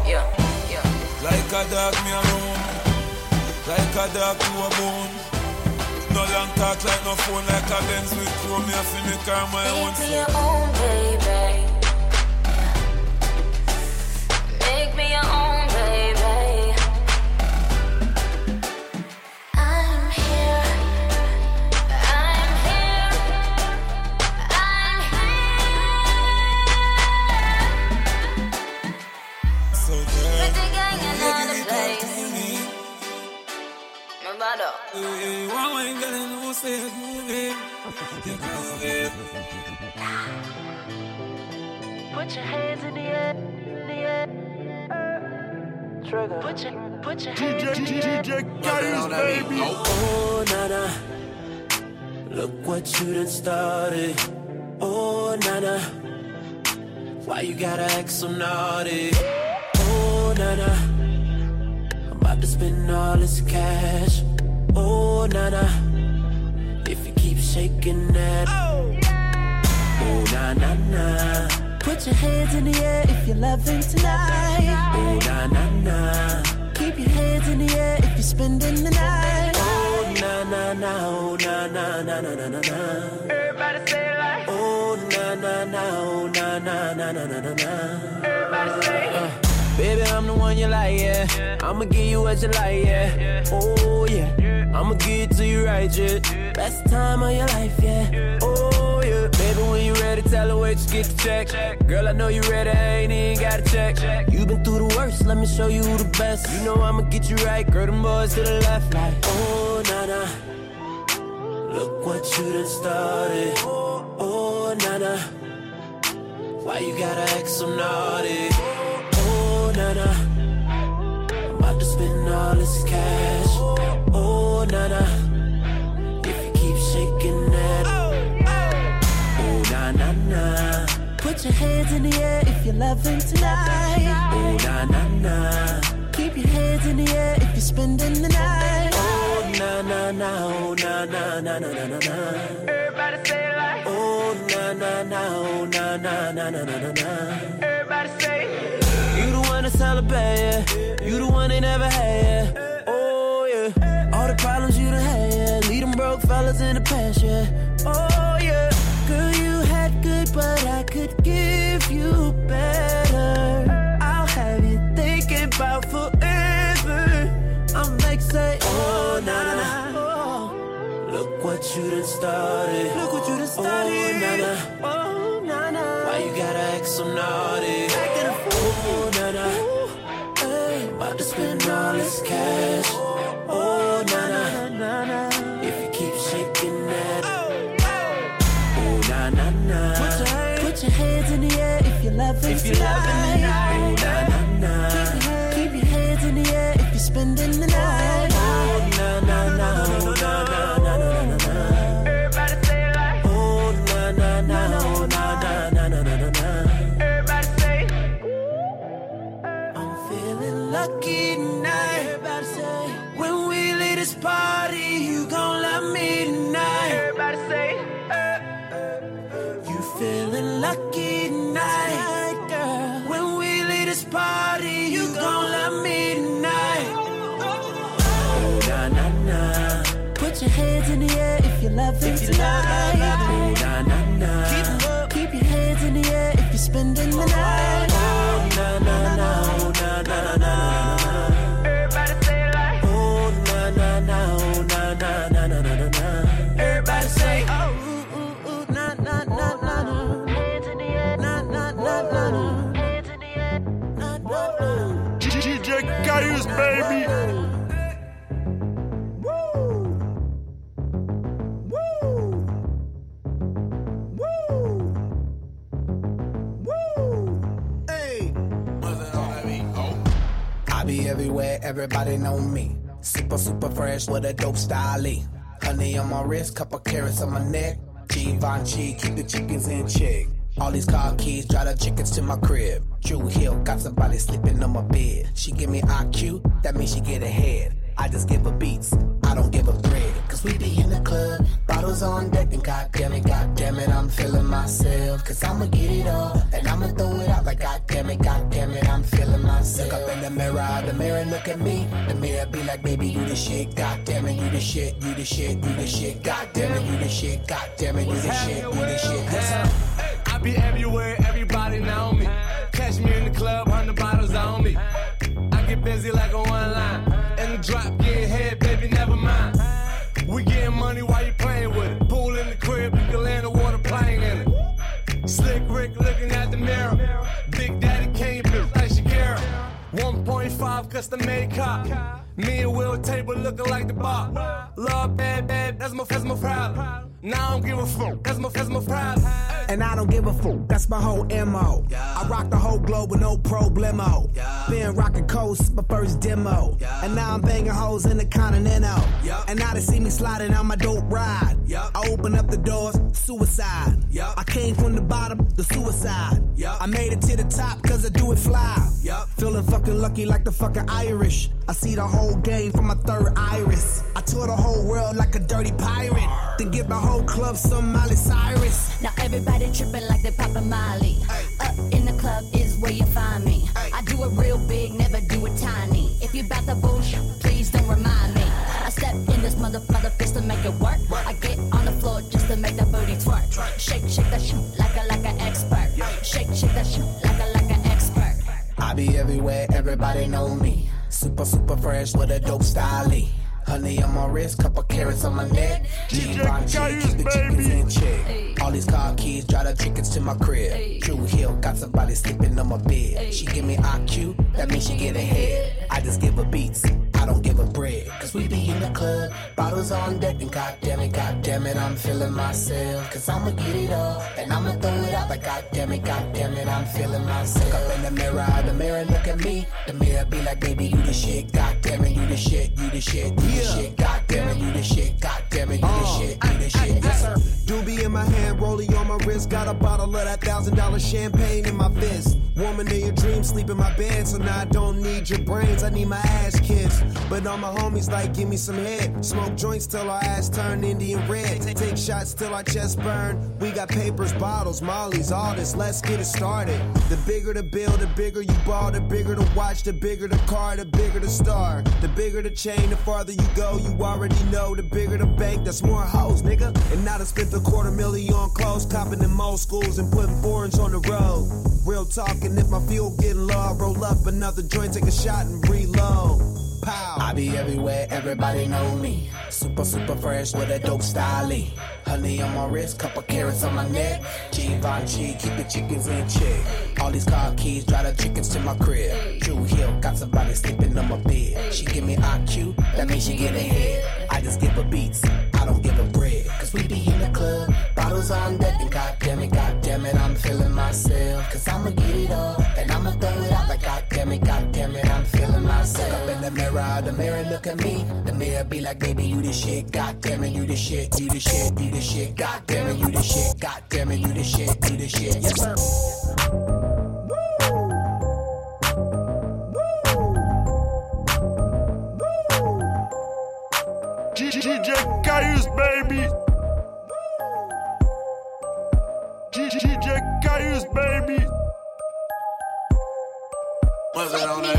Yeah, yeah. Like a dog, me alone. Like a dog to a bone. No long talk like no phone. Like a Benz with chrome. Me have to make her my own. Make me your own, baby. Make me your own, baby. Put your hands in the air, Trigger. Put your hands in the air. DJ Caius, baby. Oh, Nana, look what you done started. Oh, Nana, why you gotta act so naughty? Oh, Nana, I'm about to spend all this cash. Oh, Nana, if you keep shaking that. Oh, yeah. Oh, na na na. Put your hands in the air if you're loving tonight. Oh, na na na. Keep your hands in the air if you're spending the night. Oh, na na na. Oh, na na na na na na. Everybody say it like. Oh, na na na. Oh, na na na na na na. Everybody say it. Baby, I'm the one you like, yeah, yeah. I'ma give you what you like, yeah, yeah. Oh, yeah, yeah. I'ma give it to you right, yeah, yeah. Best time of your life, yeah, yeah. Oh, yeah. Baby, when you ready, tell her where you get the check, check. Girl, I know you ready, I ain't even gotta check, check. You been through the worst, let me show you who the best. You know I'ma get you right, girl, them boys to the left like. Oh, Nana, look what you done started. Oh, Nana, why you gotta act so naughty? Nana, I'm about to spend all this cash. Oh, Nana, if you keep shaking that. Oh, na na na. Put your hands in the air if you're loving tonight. Oh, na, na, na. Keep your hands in the air if you're spending the night. Oh, na, na, na. Oh, na, na, na, na, na, na. Everybody say it like. Oh, na, na, na. Oh, na, na, na, na, na, na. Everybody say it. You the one to celebrate, yeah. You the one they never had, yeah. Oh, yeah. All the problems you done had, yeah. Leave them broke fellas in the past, yeah. Oh, yeah. Girl, you had good, but I could give you better. I'll have you thinking about forever. I'm like, say, oh, na, na, na. Oh, look what you done started. Look what you done started. Oh, na, na. Oh, na, na. Why you gotta act so naughty? Acting a fool. Oh, na, na. Hey, about to spend all this cash. Oh, na, na, na, na. If you keep shaking that. Na, na, na. Put your hands in the air if you're loving tonight. Oh, na, na, na. Keep your hands in the air if you're spending the night. Oh, na, na, na. Oh, na, na, na, na, na. Everybody say it like. Oh, na, na, na. Oh, na, na, na, na, na, na. Everybody say. I'm feeling lucky tonight. Everybody say. When we leave this party, you gon' love me tonight. Everybody say. Feeling lucky tonight, girl. When we leave this party, you gon' love me tonight. Oh, na, na, na. Put your hands in the air if you're loving tonight. Oh, na, na, na. Keep your hands in the air if you're spending the night. Oh, na, na, na. Oh, na, na, na. Everybody say it like. Oh, na, na, na. Oh, na, na, na, na, na, na. Everybody say, oh. Use, baby. Woo. Woo. Woo. Woo. Hey. I be everywhere, everybody know me. Super, super fresh with a dope style. Honey on my wrist, couple carrots on my neck. Givenchy, keep the chickens in check. All these car keys, drive the chickens to my crib. Drew Hill, got somebody sleeping on my bed. She give me IQ, that means she get ahead. I just give her beats, I don't give her bread. Cause we be in the club, bottles on deck. And goddammit, I'm feeling myself. Cause I'ma get it all, and I'ma throw it out. Like goddammit, I'm feeling myself. Look up in the mirror look at me. The mirror be like, baby, you the shit. Goddammit, you the shit, you the shit, you the shit. Goddammit, you the shit, goddammit, you the shit, you the shit. Yes. I be everywhere, everybody know me. Catch me in the club, 100 bottles on me. I get busy like a one-line. In the drop, get head, baby, never mind. We getting money while you playing with it. Pool in the crib, you can land a water plane in it. Slick Rick looking at the mirror. Big Daddy came, bitch like Shakira. 1.5 custom-made car. Me and Will Table looking like the bar. Love, bad, that's my problem. Now I don't give a fuck, that's my prize. And I don't give a fuck, that's my whole MO. Yeah. I rock the whole globe with no problemo. Yeah. Been rockin' coast, my first demo. Yeah. And now I'm banging hoes in the Continental. Yep. And now they see me sliding on my dope ride. Yep. I open up the doors, suicide. Yep. I came from the bottom, the suicide. Yep. I made it to the top, cause I do it fly. Yep. Feeling fucking lucky like the fucking Irish. I see the whole game from my third iris. I tour the whole world like a dirty pirate. Then give my whole club some Miley Cyrus. Now everybody tripping like they poppin' Miley. Ay. Up in the club is where you find me. Ay. I do it real big, never do it tiny. If you bout the bullshit, please don't remind me. I step in this mother fist to make it work. I get on the floor just to make that booty twerk. Twerk. Shake that shit like an expert. Ay. Shake that shit like an expert. I be everywhere, everybody know me. Super, super fresh with a dope style. Honey on my wrist, couple carrots on my neck. Givenchy, keep the chickens in check. All these car keys, drive the chickens to my crib. Drew Hill, got somebody sleeping on my bed. She give me IQ, that means she get ahead. I just give her beats, I don't give her bread. Cause we be in the club, bottles on deck. And goddammit, I'm feeling myself. Cause I'ma get it all, and I'ma throw it out. Like goddammit, I'm feeling myself. Look up in the mirror look at me. The mirror be like, baby, you the shit. Goddammit, you the shit, you the shit, you the shit. God damn it, you the shit, god damn it, you the shit, you the shit. Yes, sir. Doobie in my hand, rollie on my wrist. Got a bottle of that $1,000 champagne in my fist. Woman in your dreams, sleep in my bed. So now I don't need your brains, I need my ass kissed. But all my homies like, give me some head. Smoke joints till our ass turn Indian red. Take shots till our chest burn. We got papers, bottles, mollies, all this. Let's get it started. The bigger the bill, the bigger you ball. The bigger the watch, the bigger the car, the bigger the star. The bigger the chain, the farther you go. You already know, the bigger the bank, that's more hoes, nigga. And now I spent $250,000 on clothes, copping in most schools and putting foreigns on the road. Real talking, if my fuel getting low, I roll up another joint, take a shot and reload. Pow. I be everywhere, everybody know me. Super, super fresh with a dope style. Honey on my wrist, couple carrots on my neck. Givenchy, keep the chickens in check. All these car keys, drive the chickens to my crib. Drew Hill, got somebody sleeping on my bed. She give me IQ, that means she get ahead. I just give her beats, I don't give her bread. Cause we be in the club, bottles on deck. And god damn it, I'm feeling myself. Cause I'ma get it up, and I'ma throw it out. Like god damn it, I'm feeling myself. Up in the mirror look at me. The mirror be like, baby, you the shit. God damn it, you the shit, you the shit, you the shit. God damn it, you the shit. God damn it, you the shit, you the shit. Yes, sir. DJ Caius, baby. DJ Caius, baby. What's it on the beat?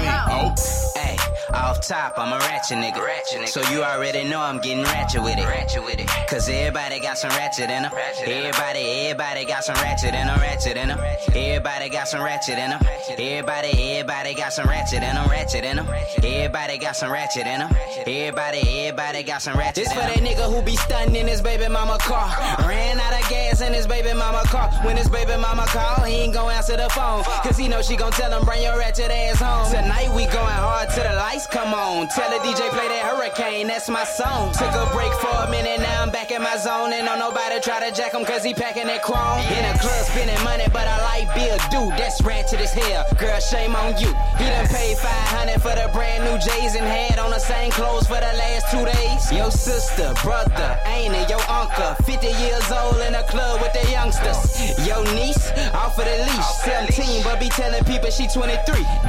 Hey, off top, I'm a ratchet nigga. So you already know I'm getting ratchet with it. Cause everybody got some ratchet in them. Everybody got some ratchet in them. Everybody got some ratchet in them. Everybody got some ratchet in them. Everybody got some ratchet in them. Everybody got some ratchet in them. This for that nigga who be stunting in his baby mama car. Ran out of gas in his baby mama car. When his baby mama call, he ain't gon' answer the phone. Cause he know she gon' tell him, bring your ratchet ass home. Tonight we going hard till the lights come on. Tell the DJ play that Hurricane, that's my song. Took a break for a minute, now I'm back in my zone. And don't nobody try to jack him cause he packing that chrome. In a club spending money, but I like Bill Dude, that's ratchet as hell, girl, shame on you. He done paid $500 for the brand new J's and had on the same clothes for the last 2 days. Your sister, brother, ain't it, your uncle 50 years old in a club with the youngsters. Your niece, off of the leash, 17 but be telling people she 23.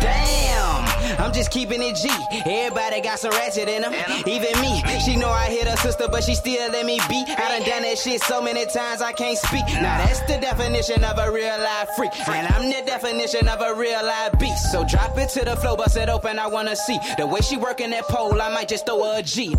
Damn, I'm just keeping it G. Everybody got some ratchet in them, even me. She know I hit her sister, but she still let me be. I done that shit so many times I can't speak. Now that's the definition of a real life freak, and I'm the definition of a real life beast. So drop it to the floor, bust it open, I wanna see. The way she working that pole, I might just throw her a G.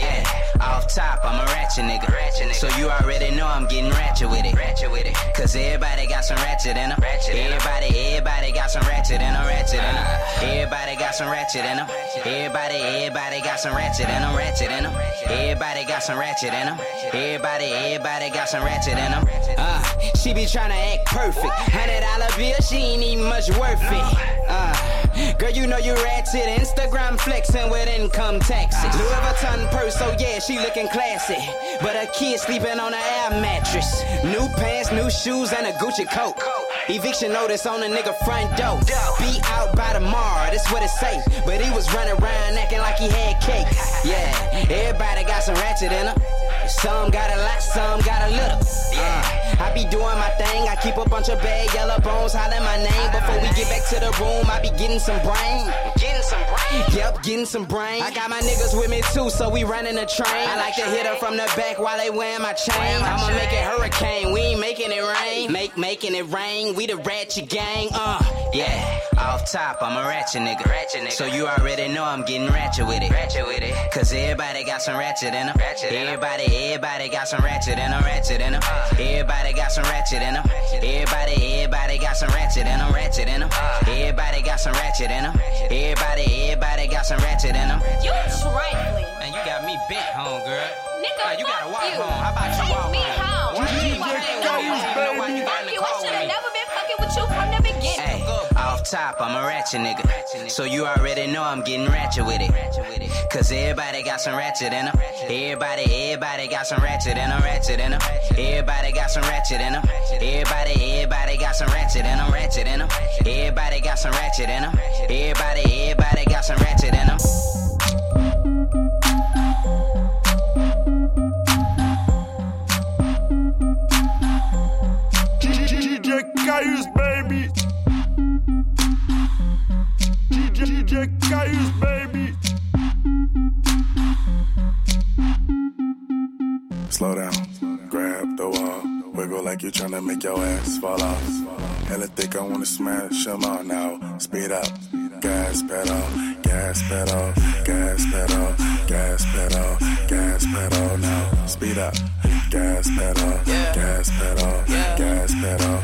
Yeah, off top, I'm a ratchet nigga. So you already know I'm getting ratchet with it. Cause everybody got some ratchet in them. Everybody got some ratchet in them. Everybody got some ratchet in them. Everybody got some ratchet in them. Everybody got some ratchet in them. Everybody got some ratchet in them. She be tryna act perfect. $100 bill, she ain't even much worth it. Girl, you know you ratchet. Instagram flexing with income taxes. Louis Vuitton purse, so yeah, she looking classy. But her kid sleeping on an air mattress. New pants, new shoes, and a Gucci coat. Eviction notice on a nigga front door. Be out by tomorrow, that's what it say. But he was running around acting like he had cake. Yeah, everybody got some ratchet in her. Some got a lot, some got a little. I be doing my thing, I keep a bunch of bad yellow bones hollering my name. Before we get back to the room, I be getting some brain. Yep, getting some brain. I got my niggas with me too, so we running a train. I like to hit her from the back while they wearing my chain. I'ma make it hurricane, we ain't making it rain. Making it rain, we the ratchet gang. Yeah, off top, I'm a ratchet nigga. So you already know I'm getting ratchet with it. Cause everybody got some ratchet in them. Everybody got some ratchet in them. Everybody got some ratchet in them. Everybody got some ratchet in them. Everybody got some ratchet in them. Everybody got some ratchet in them. You trifling. And you got me bent home, girl. Nigga, you gotta walk home. How about you walk home? Take me home. Fuck you. I should have never been fucking with you from the beginning. Hey, off top, I'm a ratchet nigga. So you already know I'm getting ratchet with it. Cause everybody got some ratchet in them. Everybody got some ratchet in them. Everybody got some ratchet in them. Everybody got some ratchet in them. Everybody got some ratchet in them. Everybody got some ratchet in them. tryna make your ass fall off. Hella thick, I wanna smash them all now. Speed up, gas pedal, gas pedal, gas pedal, gas pedal, gas pedal now. Speed up, gas pedal, gas pedal, gas pedal.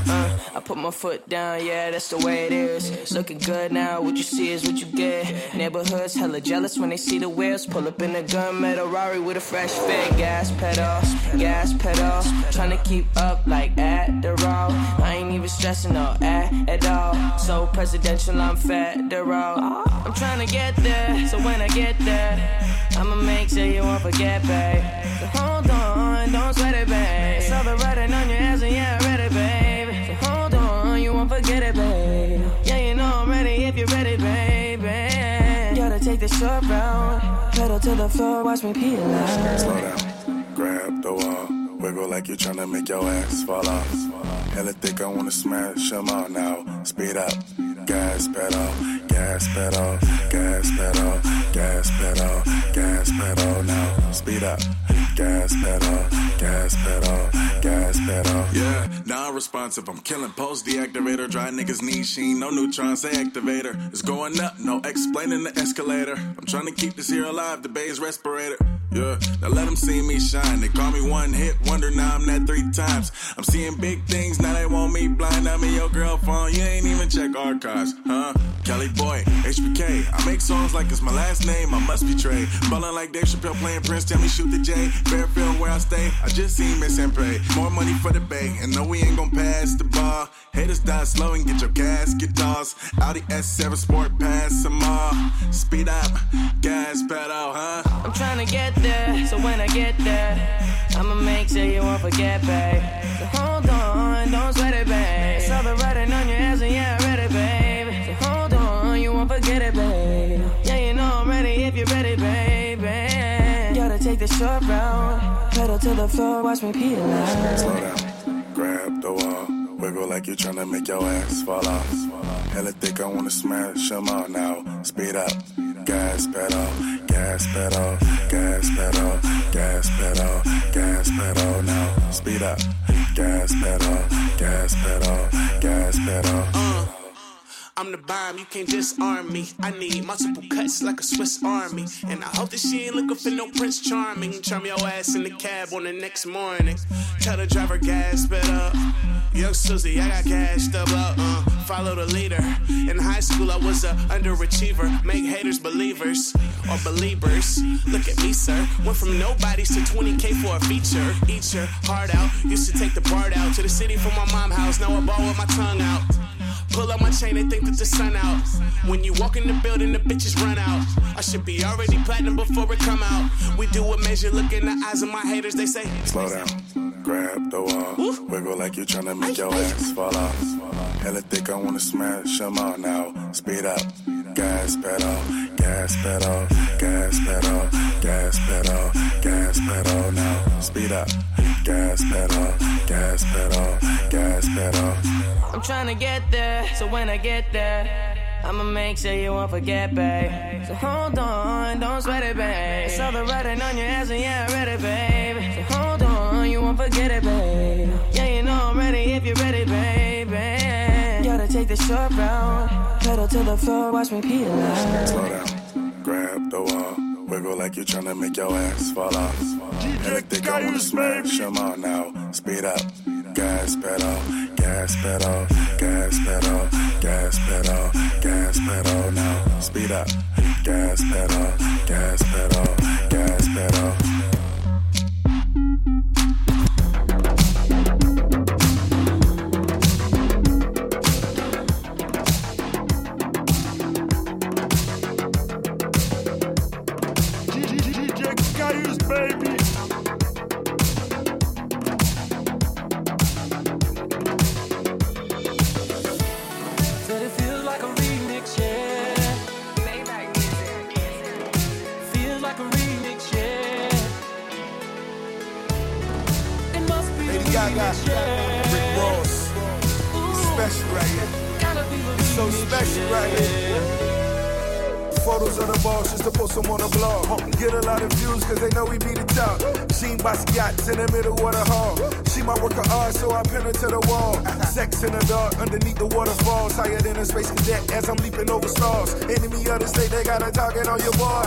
I put my foot down, yeah, that's the way it is. Looking good now, what you see is what you get. Neighborhoods hella jealous when they see the wheels. Pull up in a gunmetal Rari with a fresh fit. Gas pedal, gas pedal. Tryna keep up like Adderall. I ain't even stressing no at all. So presidential, I'm federal. I'm tryna get there, so when I get there, I'ma make sure you won't forget, babe. So hold on, don't sweat it, babe. It's all the writing on your ass and yeah, I read it, babe. So hold on, you won't forget it, babe. Yeah, you know I'm ready if you're ready, babe. Gotta take the short round. Pedal to the floor, watch me peel out. Slow down, grab the wall. Wiggle like you're tryna make your ass fall off. Hella thick, I wanna smash them all now. Speed up, gas pedal, gas pedal, gas pedal, gas pedal, gas pedal now. Speed up, gas pedal, gas pedal, gas pedal. Yeah, non-responsive, I'm killing pulse deactivator. Dry niggas need sheen, no neutrons, they activator. It's going up, no explaining the escalator. I'm tryna keep this here alive, the bay's respirator. Yeah, now let them see me shine. They call me one hit wonder, now I'm that three times. I'm seeing big things, now they want me blind. I'm in your girl phone, you ain't even check archives, huh? Kelly Boy, HBK, I make songs like it's my last name, I must betray. Ballin' like Dave Chappelle playing Prince, tell me shoot the J. Fairfield where I stay, I just seen Miss and Pray. More money for the bay, and no we ain't gon' pass the ball. Haters die slow and get your casket tossed. Audi S7 Sport, pass them all. Speed up, gas pedal, huh? I'm tryna get there, so when I get there, I'ma make sure you won't forget, babe. So hold on, don't sweat it, babe. It's all the writing on your ass and yeah, I read it, babe. So hold on, you won't forget it, babe. Yeah, you know I'm ready if you're ready, babe. Gotta take the short round. Pedal to the floor, watch me peel out. Slow down, grab the wall. Wiggle like you're tryna make your ass fall off. Hella thick, I wanna smash them all now. Speed up, gas pedal, gas pedal, gas pedal, gas pedal, gas pedal now. Speed up, gas pedal, gas pedal, gas pedal. I'm the bomb, you can't disarm me. I need multiple cuts like a Swiss army. And I hope that she ain't looking for no Prince Charming. Charm your ass in the cab on the next morning. Tell the driver gas pedal. Yo, Susie, I got cashed up, follow the leader. In high school, I was a underachiever. Make haters believers, or believers. Look at me, sir. Went from nobodies to 20K for a feature. Eat your heart out. Used to take the part out to the city from my mom's house. Now I ball with my tongue out. Pull up my chain, they think that the sun out. When you walk in the building, the bitches run out. I should be already platinum before it come out. We do a measure, look in the eyes of my haters, they say. Slow down. Grab the wall. Ooh. Wiggle like you're trying to make your ass fall off. Hella thick, I wanna smash them all now. Speed up, gas pedal, gas pedal, gas pedal, gas pedal, gas pedal now. Speed up, gas pedal, gas pedal, gas pedal. I'm tryna get there, so when I get there, I'ma make sure you won't forget, babe. So hold on, don't sweat it, babe. It's all the writing on your ass and yeah, I read it, babe. So hold on, you won't forget it, babe. Yeah, you know I'm ready if you're ready, baby. Gotta take the short round. Pedal to the floor, watch me peel out. Slow down, grab the wall. Wiggle like you're tryna make your ass fall off. Hella thick, I wanna smash them all now. Speed up, gas pedal, gas pedal, gas pedal, gas pedal, gas pedal now. Speed up, gas pedal, gas pedal, gas pedal. Rick Ross, special right here. It's so special right here. photos of the ball just to post them on the blog. Get a lot of views cause they know we be the top. She ain't Basquiat's in the middle of the hall. She my work of art so I pin her to the wall. Sex in the dark underneath the waterfalls. Higher than a space cadet as I'm leaping over stars. Enemy of the state they got a target on your boy.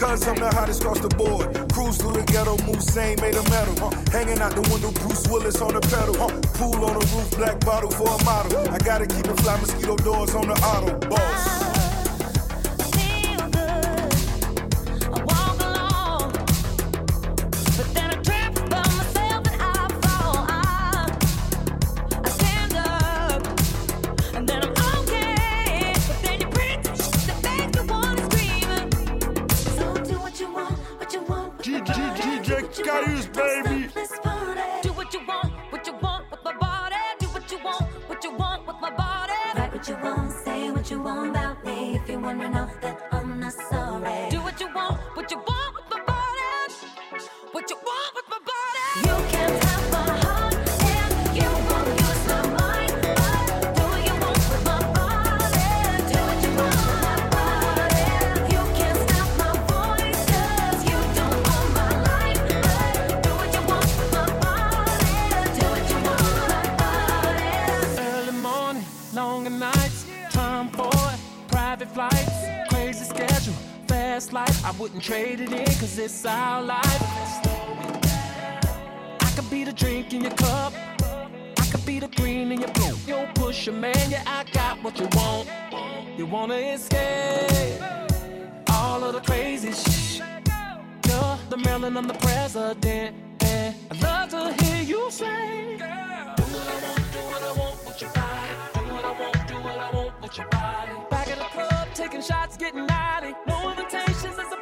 Cause I'm the hottest across the board. Cruise through the ghetto, move same, made a metal. Hanging out the window, Bruce Willis on the pedal. Pool on the roof, black bottle for a model. I gotta keep it fly, mosquito doors on the auto. Boss. Trade it in cause it's our life. I could be the drink in your cup, I could be the green in your blue. You push a man, yeah I got what you want. You wanna escape all of the crazy shit. You're the Maryland, I'm the president. And I'd love to hear you say, girl, do what I want with your body. Do what I want, do what I want with your body. Back at the club, taking shots, getting naughty. No invitations, it's a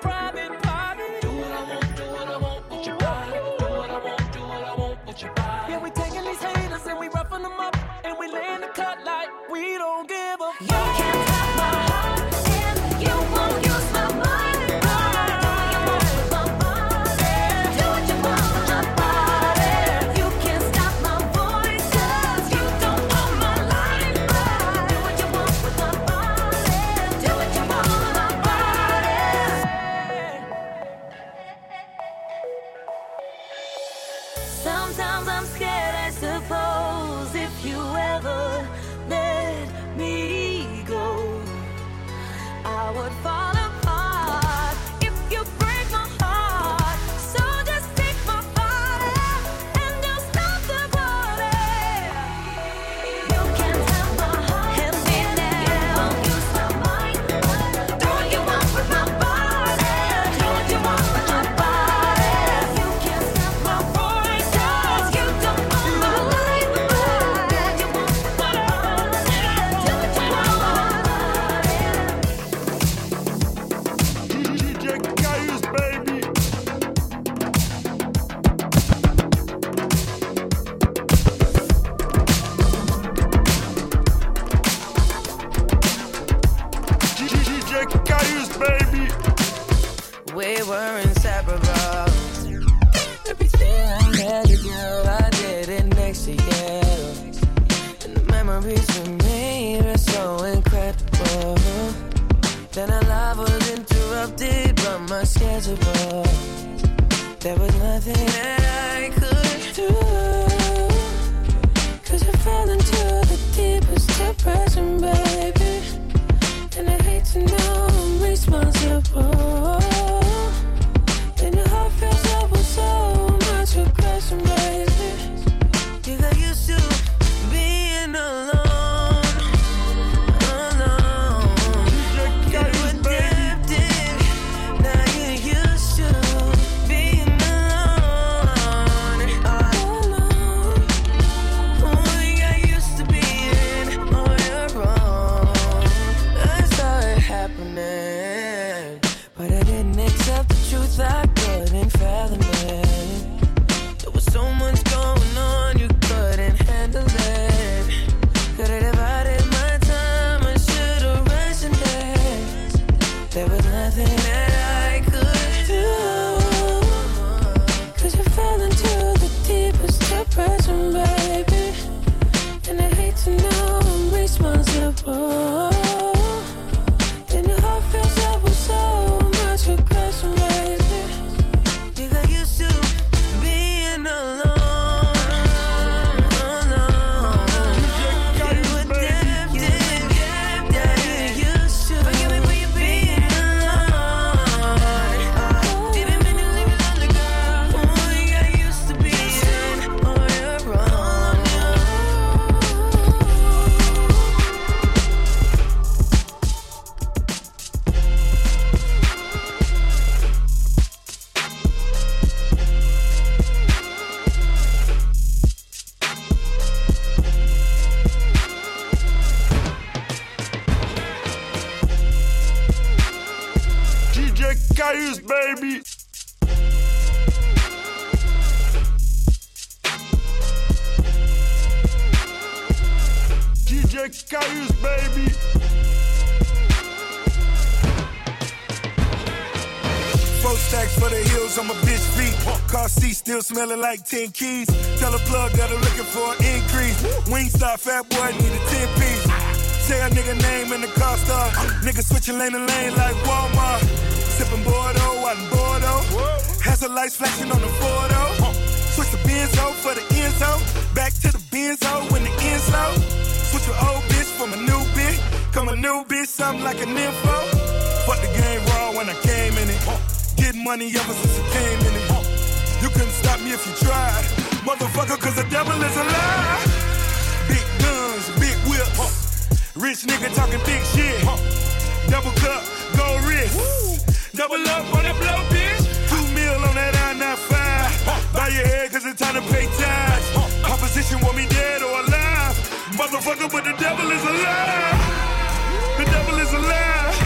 responsible, then your heart feels DJ Caius, baby. DJ Caius, baby. Four stacks for the hills on my bitch feet. Car seat still smelling like 10 keys. Tell a plug that I'm looking for an increase. Wingstop, fat boy, need a 10-piece. Say a nigga name in the car star. Nigga switching lane to lane like Walmart. Sipping Bordeaux out in Bordeaux. Has the lights flashing on the photo. Switch the Benzo for the Enzo. Back to the Benzo when the end slow. Switch your old bitch from a new bitch. Come a new bitch, something like an info. Fuck the game raw when I came in it. Getting money ever since I came in it. You couldn't stop me if you tried. Motherfucker, cause the devil is alive. Big guns, big whips. Rich nigga talking big shit. Double cup, gold wrist. Double up on that blow, bitch. 2 mil on that I-95. Buy your head, cause it's time to pay tithes. Opposition want me dead or alive. Motherfucker, but the devil is alive. The devil is alive.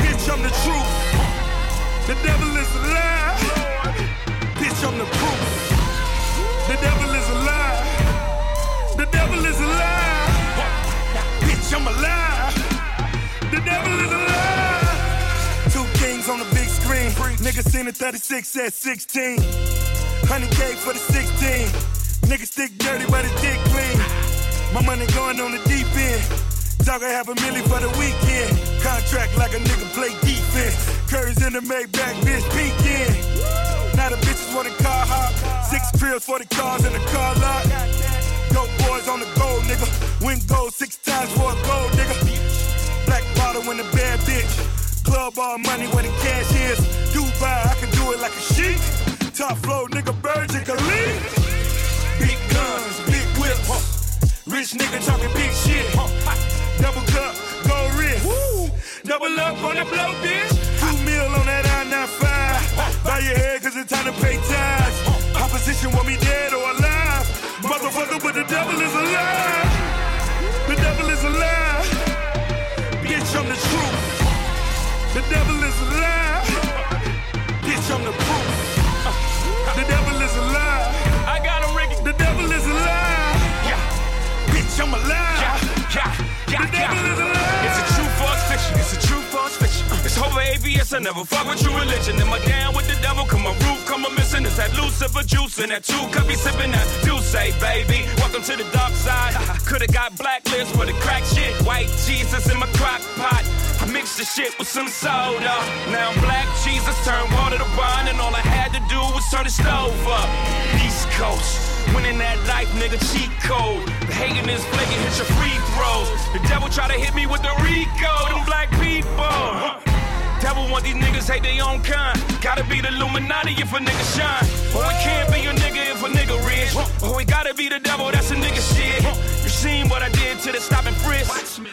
Bitch, I'm the truth. The devil is alive. Bitch, I'm the proof. The devil is alive. The devil is alive. I'm alive. The devil is alive. Two kings on the big screen. Nigga seen a 36 at 16. 100K for the 16. Nigga stick dirty but his dick clean. My money going on the deep end. Dog, I have $1 million for the weekend. Contract like a nigga play defense. Curry's in the Maybach, bitch peeking. Now the bitches want a car hop. 6 cribs for the cars in the car lot. Go boys on the gold, nigga. Win gold 6 times for a gold, nigga. Black bottle in the bad bitch. Club all money where the cash is. Dubai, I can do it like a sheik. Top flow, nigga, Virgin Khalid. Big guns, big whips. Rich nigga talking big shit. Double cup, gold wrist. Double up on the blow, bitch. 2 mil on that I-95. Buy your head, cause it's time to pay tithes. Opposition want me dead or alive. Motherfucker, but the devil is alive. The devil is alive. Bitch, I'm the truth. The devil is alive. Bitch, I'm the proof. The devil is alive. I got him, Ricky. The devil is alive. Yeah. Bitch, I'm alive. Yeah. Yeah. The devil is alive. It's a true false fiction. It's a true false fiction. It's over ABS. I never fuck with true religion. Am I down with the devil? Come on, roof, come on, missing. It's that Lucifer juice and that 2 cup sipping that Douce, baby. Welcome to the dark side. Coulda got blacklisted for the crack shit. White Jesus in my crock pot. I mixed the shit with some soda. Now I'm black Jesus turned water to wine, and all I had to do was turn the stove up. East Coast, winning that life, nigga, cheat code. The hating is flaking, hit your free throws. The devil try to hit me with the Rico. Them black people. Devil want these niggas hate their own kind. Gotta be the Illuminati if a nigga shine. Or it can't be a nigga if a nigga rich. Or it gotta be the devil, that's a nigga shit. You seen what I did to the stopping frisk.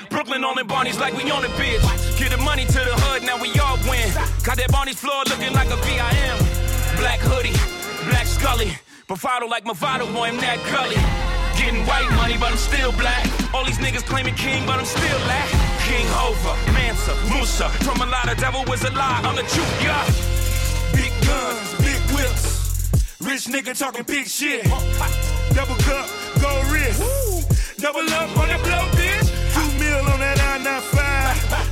Brooklyn on the Barneys like we on the bitch. Give the money to the hood, now we all win. Got that Barney's floor looking like a VIM. Black hoodie, black Scully. Bravado like Mavado, boy, I'm that gully. Getting white money, but I'm still black. All these niggas claiming king, but I'm still lack. King Hova, Mansa, Musa. From a lot of devil was a lie, I'm the truth, yeah. Big guns, big whips. Rich nigga talking big shit. Double cup, gold wrist. Double up on the blow, bitch. 2 mil on that I-95.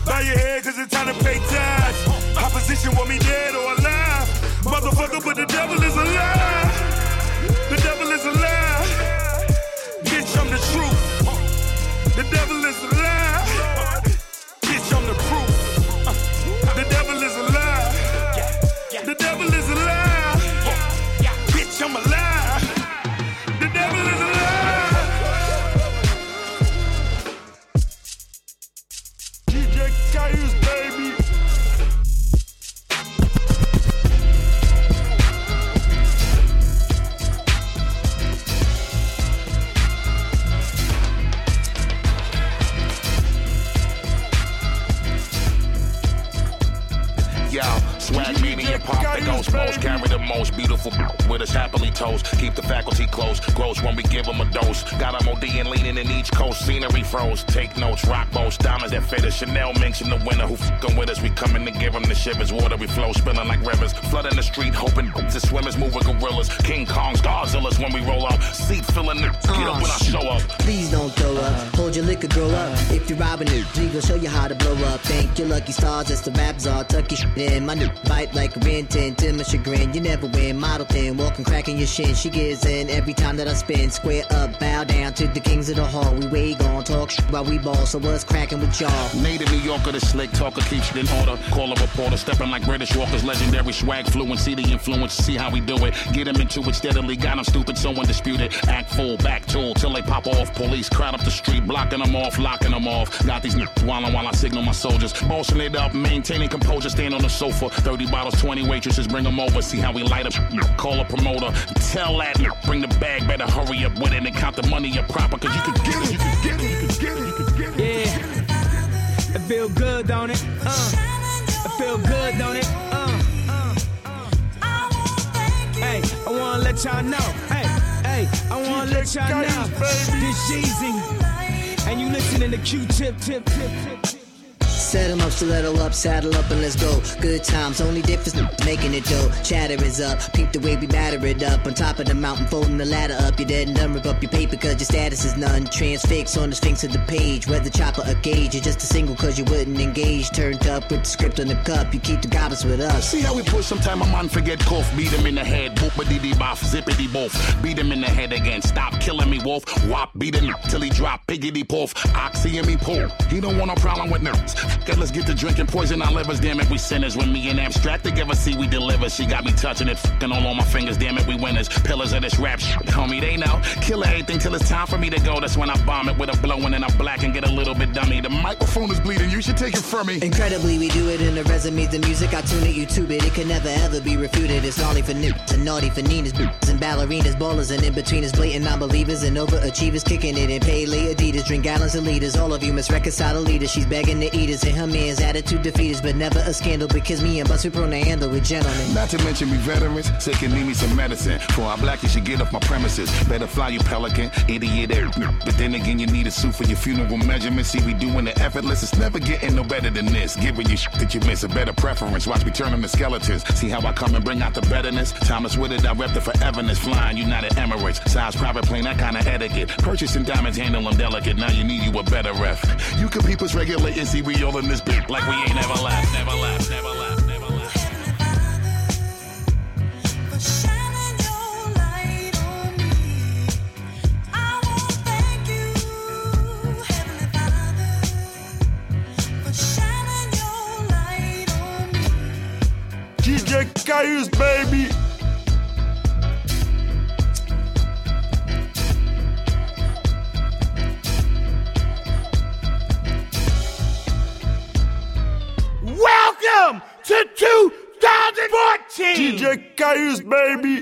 Buy your head, cause it's time to pay tithes. Opposition want me dead or alive. Motherfucker, but the devil is alive. The devil is alive. Bitch, I'm the truth. The devil is alive. I'm the proof. The devil is alive. The devil is alive. Bitch, I'm alive. The devil is alive. DJ Caius, baby. Dad, Genie, and Pop, the ghost most. Carry the most beautiful with us, happily toast. Keep the faculty close, gross when we give them a dose. Got them OD and leaning in each coast, scenery froze. Take notes, rock boats, diamonds that fit us. Chanel mention the winner who f***ing with us. We coming to give them the shivers. Water we flow, spilling like rivers. Flooding the street, hoping the swimmers moving gorillas. King Kong's, Godzilla's when we roll up. Seat filling the get up when I show up. Please don't throw up. Hold your liquor, girl up. If you're robbing it, we gon' show you how to blow up. Thank your lucky stars, that's the rap czar. Tuck your shit in. My new bite like a Renton. To my chagrin, you never win. Model thin, walking, cracking your shin. She gives in every time that I spin. Square up, bow down to the kings of the hall. We way gon' talk shit while we ball. So what's cracking with y'all? Native New Yorker, the slick talker, keeps shit in order. Call a reporter, stepping like British walkers. Legendary swag, fluent, see the influence, see how we do it. Get him into it steadily, got him stupid, so undisputed. Act fool, back tool, till they pop off. Police crowd up the street, blocking them off, locking them off. Got these niggas wildin' while I signal my soldiers. Bossing it up, maintaining composure, stand on the sofa. 30 bottles, 20 waitresses, bring them over. See how we light up, call a promoter. Tell that, bring the bag, better hurry up with it and count the money up proper. Cause you can get it, you can get it, you can get it, you can get it. Yeah, I feel good, don't it? I feel good, don't it? Hey, I wanna let y'all know. Hey, I wanna let y'all know. This Yeezy, and you listening to Q-Tip, tip, tip, tip, tip. Set them up, stiletto up, saddle up and let's go. Good times, only difference making it dough. Chatter is up, peep the way we batter it up. On top of the mountain, folding the ladder up. You're dead and done, rip up your paper cause your status is none. Transfixed on the sphinx of the page. Whether chopper or gauge, you're just a single cause you wouldn't engage. Turned up with the script on the cup, you keep the goblins with us. See how we push, sometime a man forget cough. Beat him in the head, boop-a-dee-dee-boff, zippity-boff. Beat him in the head again, stop killing me wolf. Wop, beat him till he drop, piggity-poof. Oxy and me pull, he don't want no problem with nerves. Let's get to drinking, poison our livers, damn it, we sinners. When me and Abstract together, see we deliver. She got me touching it, f***ing all on my fingers, damn it, we winners. Pillars of this rap shit, homie, they know. Kill anything till it's time for me to go. That's when I bomb it with a blowin' and a black and get a little bit dummy. The microphone is bleeding, you should take it from me. Incredibly, we do it in the resumes, the music, I tune it, you tube it. It can never ever be refuted. It's naughty for nukes and naughty for ninas, boots and ballerinas, ballers and in-betweeners, blatant non-believers and overachievers, kicking it in Pele, Adidas, drink gallons of liters. All of you must reconcile a leader, she's begging to eat. And her man's attitude defeaters, but never a scandal because me and Buster prone to handle with gentlemen. Not to mention we veterans, sick and need me some medicine. For our black, you should get off my premises. Better fly you pelican, idiot. But then again, you need a suit for your funeral measurements. See, we doing the effortless. It's never getting no better than this. Giving you shit that you miss, a better preference. Watch me turn them to skeletons. See how I come and bring out the betterness. Thomas with it, I rep the foreverness. Flying United Emirates, size private plane, that kind of etiquette. Purchasing diamonds, handle them delicate. Now you need you a better ref. You can peep us regulate and see we all in this bitch like we ain't never laughed, never laughed, never laughed, never laughed. DJ Caius, baby. Welcome to 2014! DJ Caius, baby!